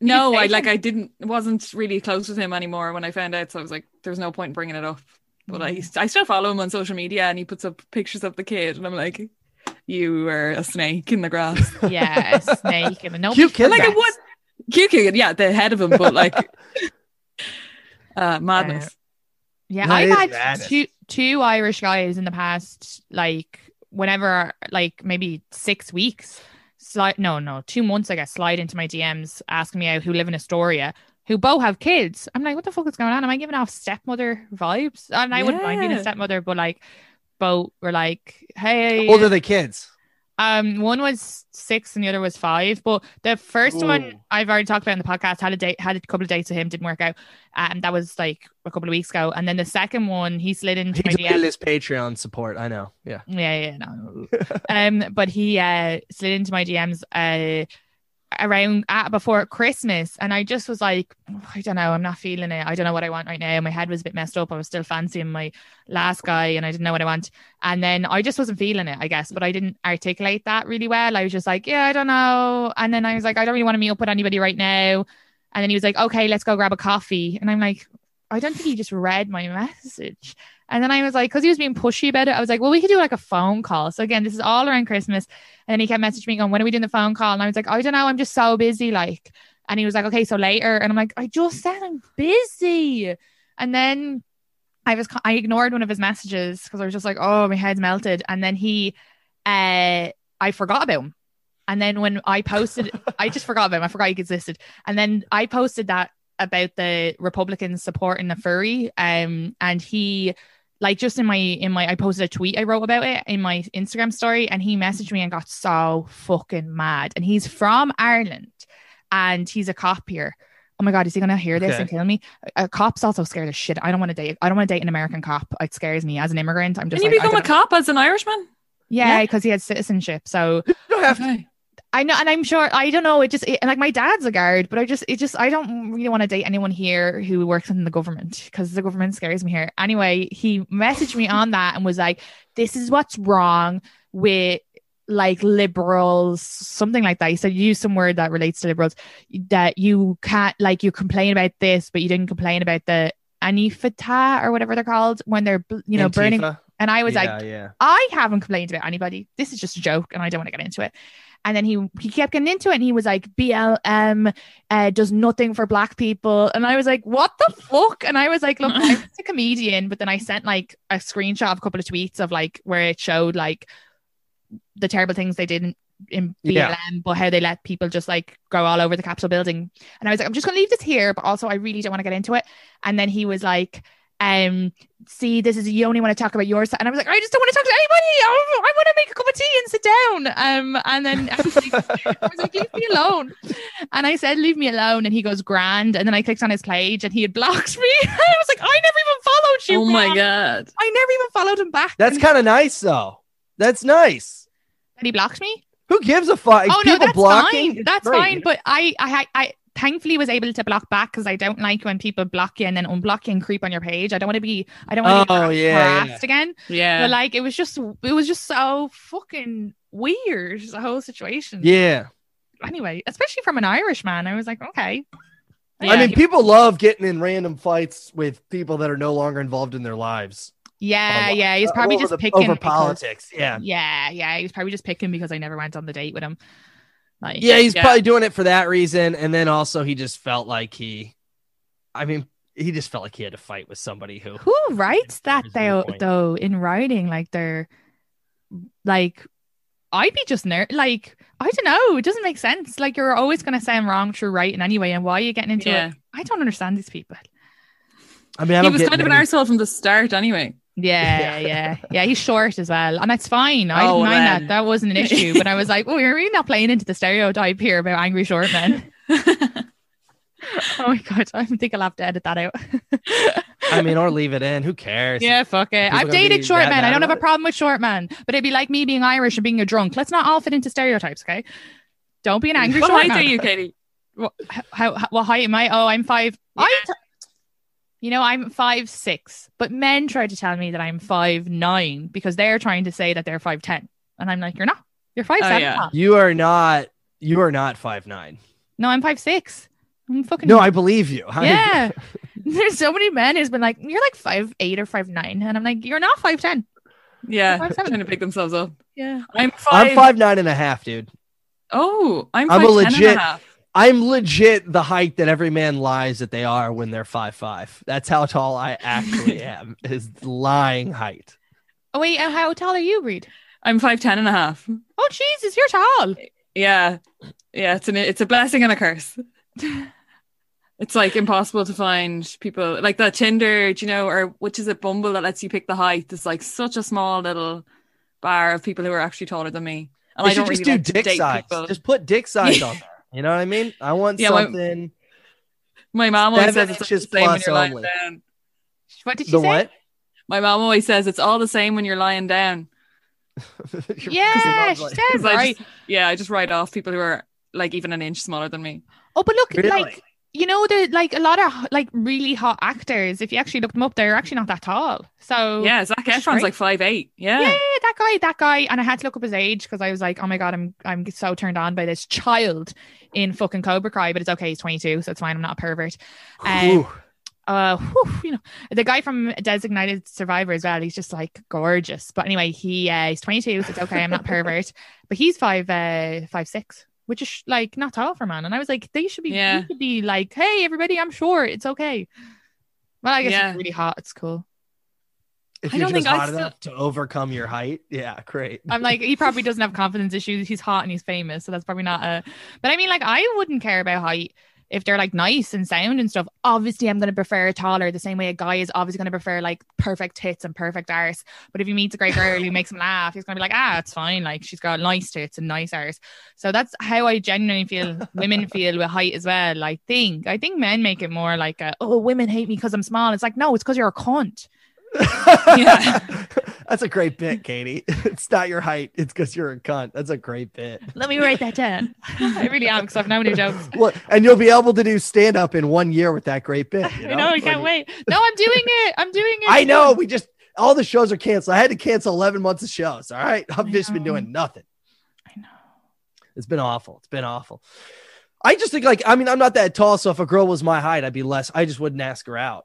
No, I like I didn't wasn't really close with him anymore when I found out. So I was like, there's no point in bringing it up. But I I still follow him on social media and he puts up pictures of the kid. And I'm like, you were a snake in the grass. Yeah, a snake. And no, cute kid. Like it was cute kid. Yeah, the head of him. But like uh, madness. Uh, yeah, that I've had madness. two two Irish guys in the past, like whenever, like maybe six weeks. Slide, no, no, two months, I guess, slide into my D Ms asking me out who live in Astoria, who both have kids. I'm like, what the fuck is going on? Am I giving off stepmother vibes? And I yeah. wouldn't mind being a stepmother, but like, both were like, hey. How old are the kids? Um, one was six and the other was five. But the first Ooh. one I've already talked about in the podcast, had a date, had a couple of dates with him, didn't work out. And um, that was like a couple of weeks ago. And then the second one, he slid into He's my D Ms. His Patreon support, I know. Yeah. Yeah, yeah, no. um, but he uh slid into my D Ms uh around uh, before Christmas, and I just was like, I don't know, I'm not feeling it. I don't know what I want right now. My head was a bit messed up. I was still fancying my last guy and I didn't know what I want, and then I just wasn't feeling it, I guess, but I didn't articulate that really well. I was just like, yeah, I don't know. And then I was like, I don't really want to meet up with anybody right now. And then he was like, okay, let's go grab a coffee. And I'm like, I don't think he just read my message. And then I was like, because he was being pushy about it, I was like, well, we could do like a phone call. So again, this is all around Christmas. And then he kept messaging me going, when are we doing the phone call? And I was like, I don't know, I'm just so busy. Like, and he was like, okay, so later. And I'm like, I just said I'm busy. And then I was, I ignored one of his messages because I was just like, oh, my head's melted. And then he, uh, I forgot about him. And then when I posted, I just forgot about him. I forgot he existed. And then I posted that about the Republicans supporting the furry. Um, and he, like just in my, in my, I posted a tweet I wrote about it in my Instagram story, and he messaged me and got so fucking mad. And he's from Ireland and he's a cop here. Oh my God, is he going to hear this okay. and kill me? A cop's also scared as shit. I don't want to date. I don't want to date an American cop. It scares me as an immigrant. I'm just Can like, you become a cop as an Irishman? Yeah, because yeah. he had citizenship. So you don't have to. I know, and I'm sure, I don't know, it just, it, and like my dad's a guard, but I just, it just, I don't really want to date anyone here who works in the government because the government scares me here. Anyway, he messaged me on that and was like, this is what's wrong with like liberals, something like that. He said, use some word that relates to liberals, that you can't, like you complain about this, but you didn't complain about the Antifa or whatever they're called when they're, you know, Antifa. burning. And I was yeah, like, yeah. I haven't complained about anybody. This is just a joke and I don't want to get into it. And then he he kept getting into it and he was like, B L M uh, does nothing for black people. And I was like, what the fuck? And I was like, look, I'm just a comedian. But then I sent like a screenshot of a couple of tweets of like where it showed like the terrible things they did in, in B L M, yeah. but how they let people just like go all over the Capitol building. And I was like, I'm just going to leave this here. But also, I really don't want to get into it. And then he was like, um, see, this is, you only want to talk about yours. And I was like, I just don't want to talk to anybody. I, I want to make a cup of tea and sit down. Um, and then I was, like, I was like, leave me alone. And I said, leave me alone. And he goes, grand. And then I clicked on his page and he had blocked me. And I was like, I never even followed you. Oh my man. God. I never even followed him back. That's kind of nice though. That's nice. And he blocked me. Who gives a fuck? Oh no, that's blocking, fine. That's great. fine. But I, I, I, thankfully was able to block back, because I don't like when people block you and then unblock you and creep on your page. I don't want to be I don't want to oh, be yeah, harassed yeah. again. Yeah. But like it was just it was just so fucking weird, the whole situation. Yeah. Anyway, especially from an Irish man, I was like, okay. Yeah. I mean, people love getting in random fights with people that are no longer involved in their lives. Yeah, um, yeah. He's probably uh, just the, picking over politics. Because, yeah. Yeah, yeah. He was probably just picking because I never went on the date with him. Like, yeah, he's yeah. probably doing it for that reason. And then also he just felt like he, I mean, he just felt like he had to fight with somebody who. Who writes that though, though in writing? Like they're like, I'd be just ner- like, I don't know. It doesn't make sense. Like you're always going to sound wrong through writing anyway. And why are you getting into yeah. it? I don't understand these people. I mean, I he was kind of an arsehole from the start anyway. Yeah, yeah, yeah, yeah. He's short as well, and that's fine. I oh, didn't mind man. that. That wasn't an issue. But I was like, "Oh, you're really not playing into the stereotype here about angry short men." Oh my god, I think I'll have to edit that out. I mean, or leave it in. Who cares? Yeah, fuck it. People I've dated short men. I don't have a problem with short men, but it'd be like me being Irish and being a drunk. Let's not all fit into stereotypes, okay? Don't be an angry what short man. What height are you, Katie? What, how, how? What height am I? Oh, I'm five. Yeah. I. T- You know, I'm five six, but men try to tell me that I'm five nine because they're trying to say that they're five ten, and I'm like, you're not. You're five oh, seven. Yeah. You are not. You are not five nine. No, I'm five six. I'm fucking. No, I believe you. I... Yeah, there's so many men who's been like, you're like five eight or five nine, and I'm like, you're not five ten. Yeah, five, seven. Trying to pick themselves up. Yeah, I'm five. I'm five nine and a half, dude. Oh, I'm. Five, I'm a legit. ten and a half. I'm legit the height that every man lies that they are when they're five five. That's how tall I actually am, is lying height. Oh, wait, how tall are you, Bríd? I'm five ten and a half. Oh, Jesus, you're tall. Yeah. Yeah, it's, an, it's a blessing and a curse. It's like impossible to find people like that Tinder, do you know, or which is it, Bumble, that lets you pick the height. It's like such a small little bar of people who are actually taller than me. And they I don't just really do like dick size. People. Just put dick size on there. You know what I mean? I want yeah, something. My, my mom always says it's just the same when you're lying only. down. What did you the say? What? My mom always says it's all the same when you're lying down. Yeah, she like, says right. I just, yeah, I just write off people who are like even an inch smaller than me. Oh, but look, really? like you know, the like a lot of like really hot actors. If you actually look them up, they're actually not that tall. So yeah, Zac Efron's right? like five eight. Yeah, yeah, that guy, that guy, and I had to look up his age because I was like, oh my god, I'm I'm so turned on by this child in fucking Cobra Kai, but it's okay. He's twenty-two, so it's fine. I'm not a pervert. Um, uh, whew, you know, the guy from Designated Survivor as well. He's just like gorgeous. But anyway, he uh, he's twenty-two, so it's okay. I'm not a pervert. But he's five uh, five six, which is like not tall for man. And I was like, they should be, yeah. they should be like, hey, everybody, I'm short. It's okay. Well, I guess yeah. it's really hot. It's cool. If you're I don't just think hot still... enough to overcome your height. Yeah, great. I'm like, he probably doesn't have confidence issues. He's hot and he's famous. So that's probably not a, but I mean, like, I wouldn't care about height if they're like nice and sound and stuff. Obviously, I'm going to prefer taller the same way a guy is obviously going to prefer like perfect tits and perfect arse. But if he meets a great girl who makes him laugh, he's going to be like, ah, it's fine. Like, she's got nice tits and nice arse. So that's how I genuinely feel women feel with height as well. I think, I think men make it more like, a, oh, women hate me because I'm small. It's like, no, it's because you're a cunt. Yeah. That's a great bit, Katie. It's not your height, it's because you're a cunt. That's a great bit. Let me write that down. I really am, because I've no new jokes. Well, and you'll be able to do stand-up in one year with that great bit. You know? I know, I can't wait. No, I'm doing it. I'm doing it. I know. We just all the shows are canceled. I had to cancel eleven months of shows. All right. I've I just know. been doing nothing. I know. It's been awful. It's been awful. I just think like I mean, I'm not that tall, so if a girl was my height, I'd be less, I just wouldn't ask her out.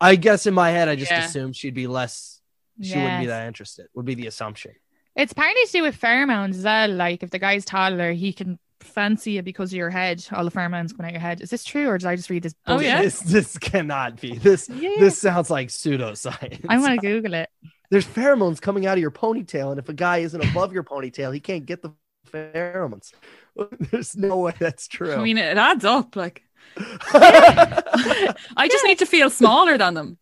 I guess in my head, I just yeah. assumed she'd be less, she yes. wouldn't be that interested, would be the assumption. It's partly to do with pheromones as well. Like, if the guy's taller, he can fancy you because of your head. All the pheromones coming out your head. Is this true, or did I just read this bullshit? Oh, yeah. This, this cannot be. This yeah. this sounds like pseudoscience. I want to Google it. There's pheromones coming out of your ponytail, and if a guy isn't above your ponytail, he can't get the pheromones. There's no way that's true. I mean, it adds up, like. Yeah. I just yeah. need to feel smaller than them.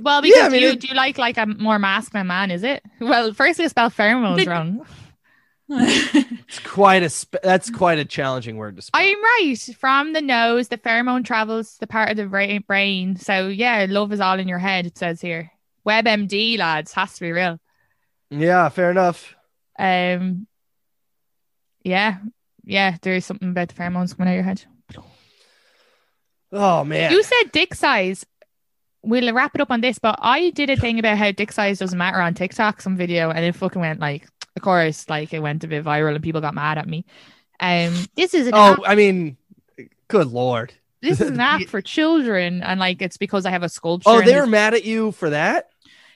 Well, because yeah, I mean, you it... do you like like a more masculine man, is it? Well, firstly, I spell pheromones they... wrong. It's quite a spe- that's quite a challenging word to spell. I'm right. From the nose, the pheromone travels to the part of the ra- brain. So yeah, love is all in your head. It says here, WebMD lads, has to be real. Yeah, fair enough. Um, yeah. yeah, there is something about the pheromones coming out of your head. Oh, man. You said dick size. We'll wrap it up on this, but I did a thing about how dick size doesn't matter on TikTok, some video, and it fucking went like, of course, like it went a bit viral and people got mad at me. Um, this is an oh, app. I mean, good Lord. This is an app for children, and like it's because I have a sculpture. Oh, they were mad at you for that?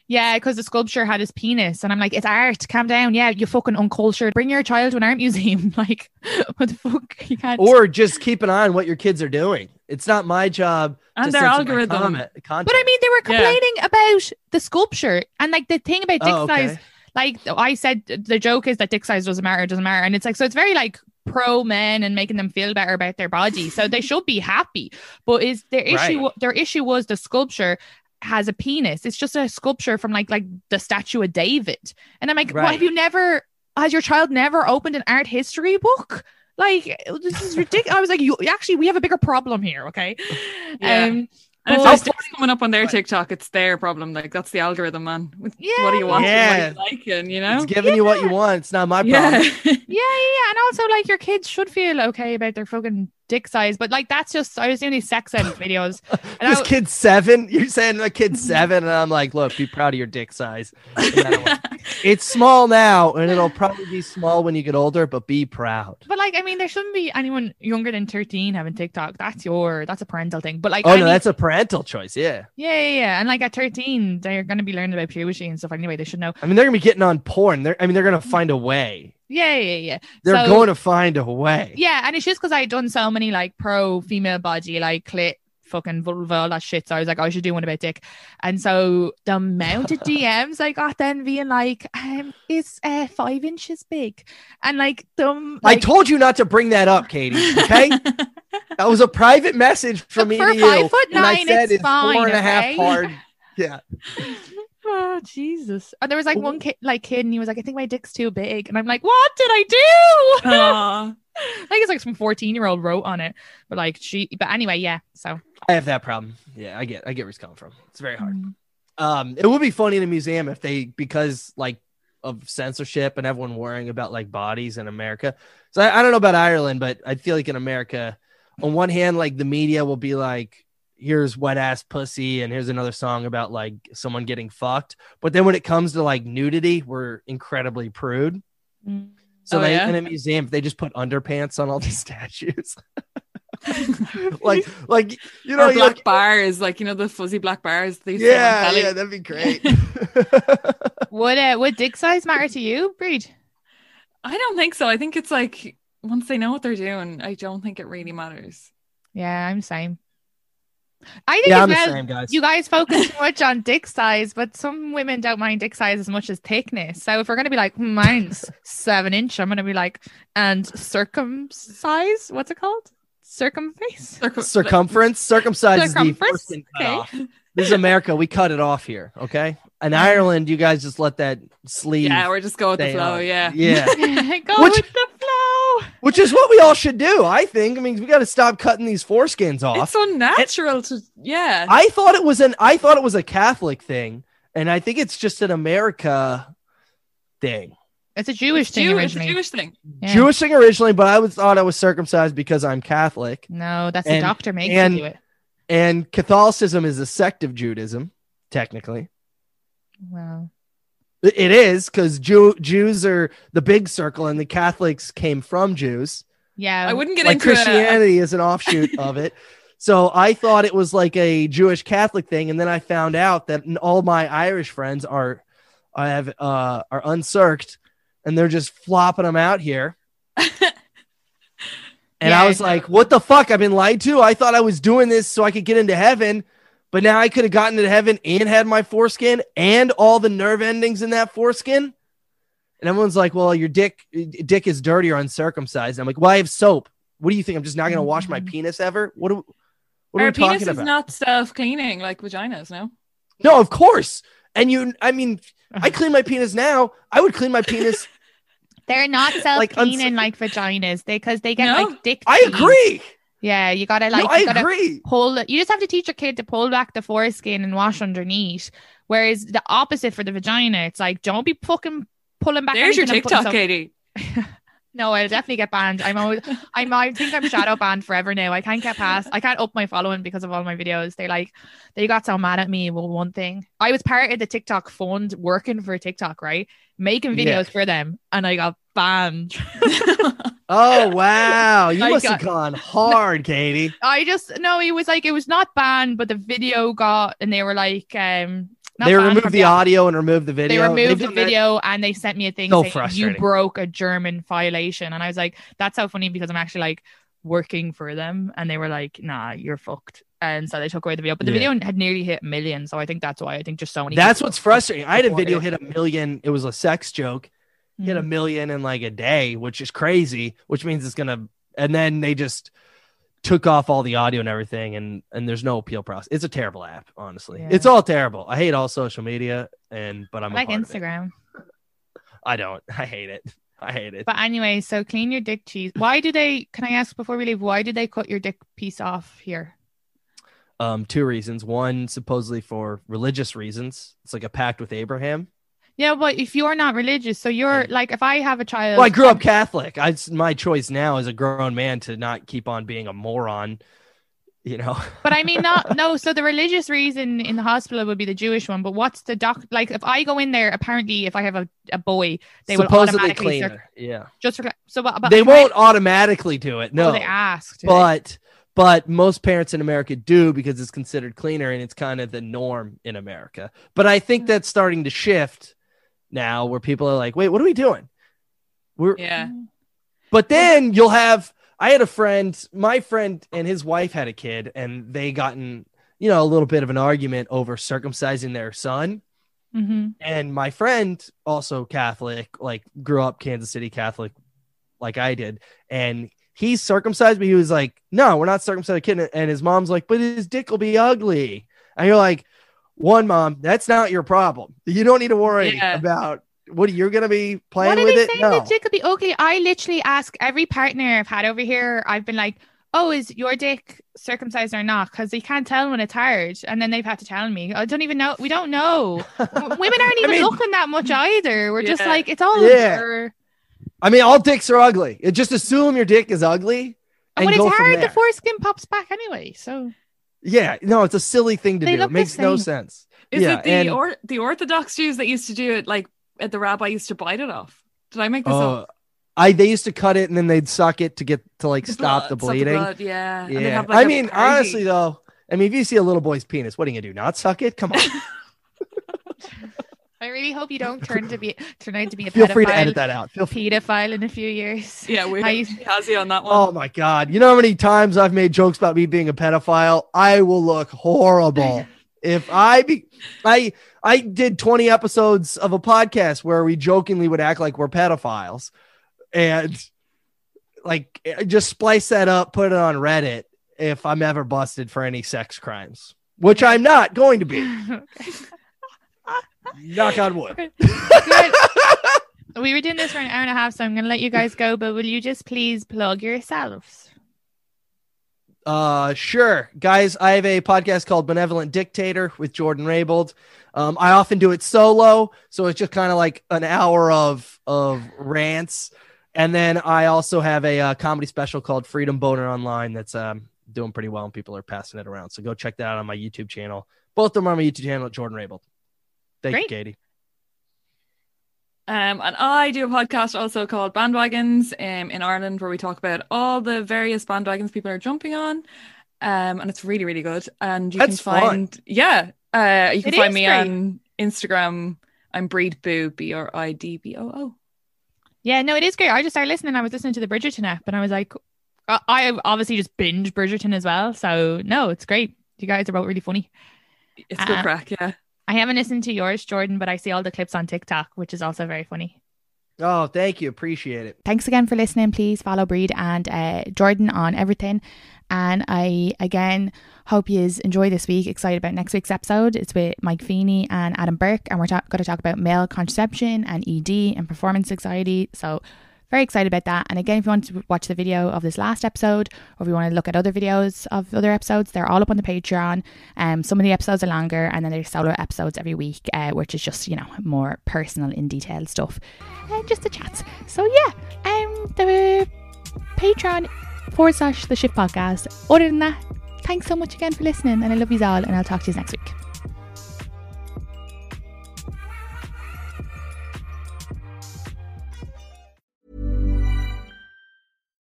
Yeah, because the sculpture had his penis, and I'm like, it's art, calm down. Yeah, you fucking uncultured. Bring your child to an art museum. Like, what the fuck? You can't. Or just keep an eye on what your kids are doing. It's not my job. And their algorithm. Comment, but I mean, they were complaining yeah. about the sculpture, and like the thing about dick oh, okay. size. Like I said, the joke is that dick size doesn't matter, doesn't matter, and it's like so. It's very like pro men and making them feel better about their body, so they should be happy. But is their issue? Right. Their issue was the sculpture has a penis. It's just a sculpture from like like the statue of David. And I'm like, right. Well, have you never has your child never opened an art history book? Like, this is ridiculous. I was like, you actually we have a bigger problem here, okay? Yeah. Um and if there's coming up on their TikTok, it's their problem. Like, that's the algorithm, man. Yeah. What do you want? Yeah. What do you like? And you know, it's giving yeah. you what you want. It's not my problem. Yeah. yeah, yeah, yeah. And also, like, your kids should feel okay about their fucking dick size, but like that's just I was doing these sex ed videos. And this I, kid's seven. You're saying the kid's seven, and I'm like, look, be proud of your dick size. It's small now, and it'll probably be small when you get older. But be proud. But like, I mean, there shouldn't be anyone younger than thirteen having TikTok. That's your that's a parental thing. But like, oh I no, mean, that's a parental choice. Yeah. Yeah, yeah, yeah. And like at thirteen, they're going to be learning about puberty and stuff anyway. They should know. I mean, they're going to be getting on porn. They're, I mean, they're going to find a way. Yeah, yeah, yeah. They're so, going to find a way. Yeah, and it's just because I had done so many like pro female body, like clit, fucking vulva, all that shit. So I was like, oh, I should do one about dick. And so the amount of D Ms I got then being like, um, it's uh, five inches big, and like them. Like, I told you not to bring that up, Katie. Okay, that was a private message from me to you. Five foot nine, and I said it's, it's fine, four and okay? a half hard. Yeah. Oh Jesus! And there was like one kid, like kid, and he was like, "I think my dick's too big," and I'm like, "What did I do?" I think it's like some fourteen-year-old wrote on it, but like she. But anyway, yeah. So I have that problem. Yeah, I get, I get where it's coming from. It's very hard. Mm. Um, it would be funny in a museum if they, because like of censorship and everyone worrying about like bodies in America. So I, I don't know about Ireland, but I feel like in America, on one hand, like the media will be like, here's wet ass pussy, and here's another song about like someone getting fucked. But then when it comes to like nudity, we're incredibly prude. Mm. So oh, they yeah? in a museum, they just put underpants on all the statues. like, like you know, black like, bars, like you know the fuzzy black bars. They yeah, yeah, that'd be great. Would uh, would dick size matter to you, Bríd? I don't think so. I think it's like once they know what they're doing, I don't think it really matters. Yeah, I'm the same. I think yeah, as well, same, guys. You guys focus too much on dick size, but some women don't mind dick size as much as thickness. So if we're going to be like, mine's seven inch, I'm going to be like, and circumcise, what's it called? Circumface? Circum- Circumference? Circumcise Circumference? Is the okay. This is America. We cut it off here, okay? In Ireland, you guys just let that sleeve. Yeah, we're just going with the flow, on. yeah. Yeah. Go Which- with the flow. Which is what we all should do, I think. I mean, we got to stop cutting these foreskins off. It's unnatural and to, yeah. I thought it was an, I thought it was a Catholic thing, and I think it's just an America thing. It's a Jewish it's thing Jew, originally. It's a Jewish thing. Yeah. Jewish thing originally, but I was thought I was circumcised because I'm Catholic. No, that's and, the doctor makes and, you do it. And Catholicism is a sect of Judaism, technically. Wow. It is because Jew- Jews are the big circle, and the Catholics came from Jews. Yeah, I wouldn't get like into Christianity a... is an offshoot of it. So I thought it was like a Jewish Catholic thing, and then I found out that all my Irish friends are, I have uh, are uncirced, and they're just flopping them out here. and yeah, I was I like, "What the fuck? I've been lied to. I thought I was doing this so I could get into heaven." But now I could have gotten to heaven and had my foreskin and all the nerve endings in that foreskin. And everyone's like, well, your dick dick is dirty or uncircumcised. And I'm like, well, I have soap. What do you think? I'm just not going to wash my penis ever? What do, what are we talking about? Our penis is not self-cleaning like vaginas, no? No, of course. And you, I mean, I clean my penis now. I would clean my penis. They're not self-cleaning like, uns- like vaginas because they, they get no? like dick. I teeth. agree. Yeah, you gotta like no, I you gotta agree. pull it. You just have to teach your kid to pull back the foreskin and wash underneath. Whereas the opposite for the vagina, it's like don't be fucking pulling back. There's your TikTok, Katie. No, I'll definitely get banned. I'm always, I'm, I think I'm shadow banned forever now. I can't get past, I can't up my following because of all my videos. They like, they got so mad at me with one thing. I was part of the TikTok fund working for TikTok, right? Making videos yeah. for them. And I got banned. Oh, wow. You I must got, have gone hard, no, Katie. I just, no, it was like, it was not banned, but the video got, and they were like, um, Not they removed the audio and removed the video. They removed They've the video that. And they sent me a thing so saying you broke a German violation. And I was like, that's so funny because I'm actually like working for them. And they were like, nah, you're fucked. And so they took away the video. But the yeah. video had nearly hit a million. So I think that's why. I think just so many. That's what's frustrating. I had a video it. hit a million. It was a sex joke. Mm-hmm. Hit a million in like a day, which is crazy, which means it's going to. And then they just took off all the audio and everything, and and there's no appeal process. It's a terrible app, honestly. Yeah. It's all terrible. I hate all social media, and but I'm I like Instagram. I don't. I hate it. I hate it. But anyway, so clean your dick cheese. Why do they? Can I ask before we leave? Why do they cut your dick piece off here? Um, two reasons. One, supposedly for religious reasons. It's like a pact with Abraham. Yeah, but if you're not religious, so you're like, if I have a child. Well, I grew up Catholic. I, my choice now as a grown man to not keep on being a moron, you know. But I mean, not no. So the religious reason in the hospital would be the Jewish one. But what's the doc? Like, if I go in there, apparently, if I have a, a boy, they will automatically clean her. Yeah. Just for, so, but they won't I, automatically do it. No, oh, they asked. But. They? But most parents in America do because it's considered cleaner and it's kind of the norm in America. But I think that's starting to shift now where people are like, wait, what are we doing? We're yeah. But then you'll have, I had a friend, my friend and his wife had a kid and they gotten, you know, a little bit of an argument over circumcising their son. Mm-hmm. And my friend, also Catholic, like grew up Kansas City Catholic like I did. And he's circumcised, but he was like, no, we're not circumcised a kid. And his mom's like, but his dick will be ugly. And you're like, one mom, that's not your problem. You don't need to worry yeah. about what you're going to be playing with it. No. The dick will be ugly. I literally ask every partner I've had over here. I've been like, oh, is your dick circumcised or not? Because they can't tell when it's hard. And then they've had to tell me. I don't even know. We don't know. Women aren't even I mean, looking that much either. We're yeah. just like, it's all yeah. over. I mean, all dicks are ugly. Just assume your dick is ugly. And, and when go it's hard, the foreskin pops back anyway. So, yeah, no, it's a silly thing to they do. It makes no sense. Is yeah, it the and... or the Orthodox Jews that used to do it? Like the rabbi used to bite it off. Did I make this uh, up? I they used to cut it and then they'd suck it to get to like the stop blood, the bleeding. Stop the blood, yeah. yeah. And have, like, I mean, honestly though, I mean, if you see a little boy's penis, what are you gonna do? Not suck it? Come on. I really hope you don't turn to be turn out to be a Feel pedophile. Feel free to edit that out. Feel pedophile in a few years. Yeah, we're Kazi on that one. Oh my god! You know how many times I've made jokes about me being a pedophile? I will look horrible if I be. I I did twenty episodes of a podcast where we jokingly would act like we're pedophiles, and like just splice that up, put it on Reddit. If I'm ever busted for any sex crimes, which I'm not going to be. Knock on wood. We were doing this for an hour and a half, so I'm going to let you guys go. But will you just please plug yourselves? Uh, sure, guys. I have a podcast called Benevolent Dictator with Jordan Raybould. Um, I often do it solo, so it's just kind of like an hour of of rants. And then I also have a uh, comedy special called Freedom Boner Online that's um, doing pretty well, and people are passing it around. So go check that out on my YouTube channel. Both of them are on my YouTube channel at Jordan Raybould. Thank Great. you, Katie. Um, and I do a podcast also called Bandwagons um, in Ireland, where we talk about all the various bandwagons people are jumping on. Um, and it's really, really good. And you That's can find, fun. yeah, uh, you can it find me great. on Instagram. I'm Bríd Boo, B R I D B O O. Yeah, no, it is great. I just started listening. I was listening to the Bridgerton app and I was like, I, I obviously just binge Bridgerton as well. So no, it's great. You guys are both really funny. It's um, good crack, yeah. I haven't listened to yours, Jordan, but I see all the clips on TikTok, which is also very funny. Oh, thank you. Appreciate it. Thanks again for listening. Please follow Bríd and uh, Jordan on everything. And I, again, hope you enjoy this week. Excited about next week's episode. It's with Mike Feeney and Adam Burke. And we're ta- going to talk about male contraception and E D and performance anxiety. So very excited about that. And again, if you want to watch the video of this last episode, or if you want to look at other videos of other episodes, they're all up on the Patreon. Um, some of the episodes are longer, and then there's solo episodes every week, uh, which is just, you know, more personal in detail stuff and just the chats. So yeah, um the Patreon forward slash the Shift podcast. Other than that, thanks so much again for listening, and I love yous all, and I'll talk to you next week.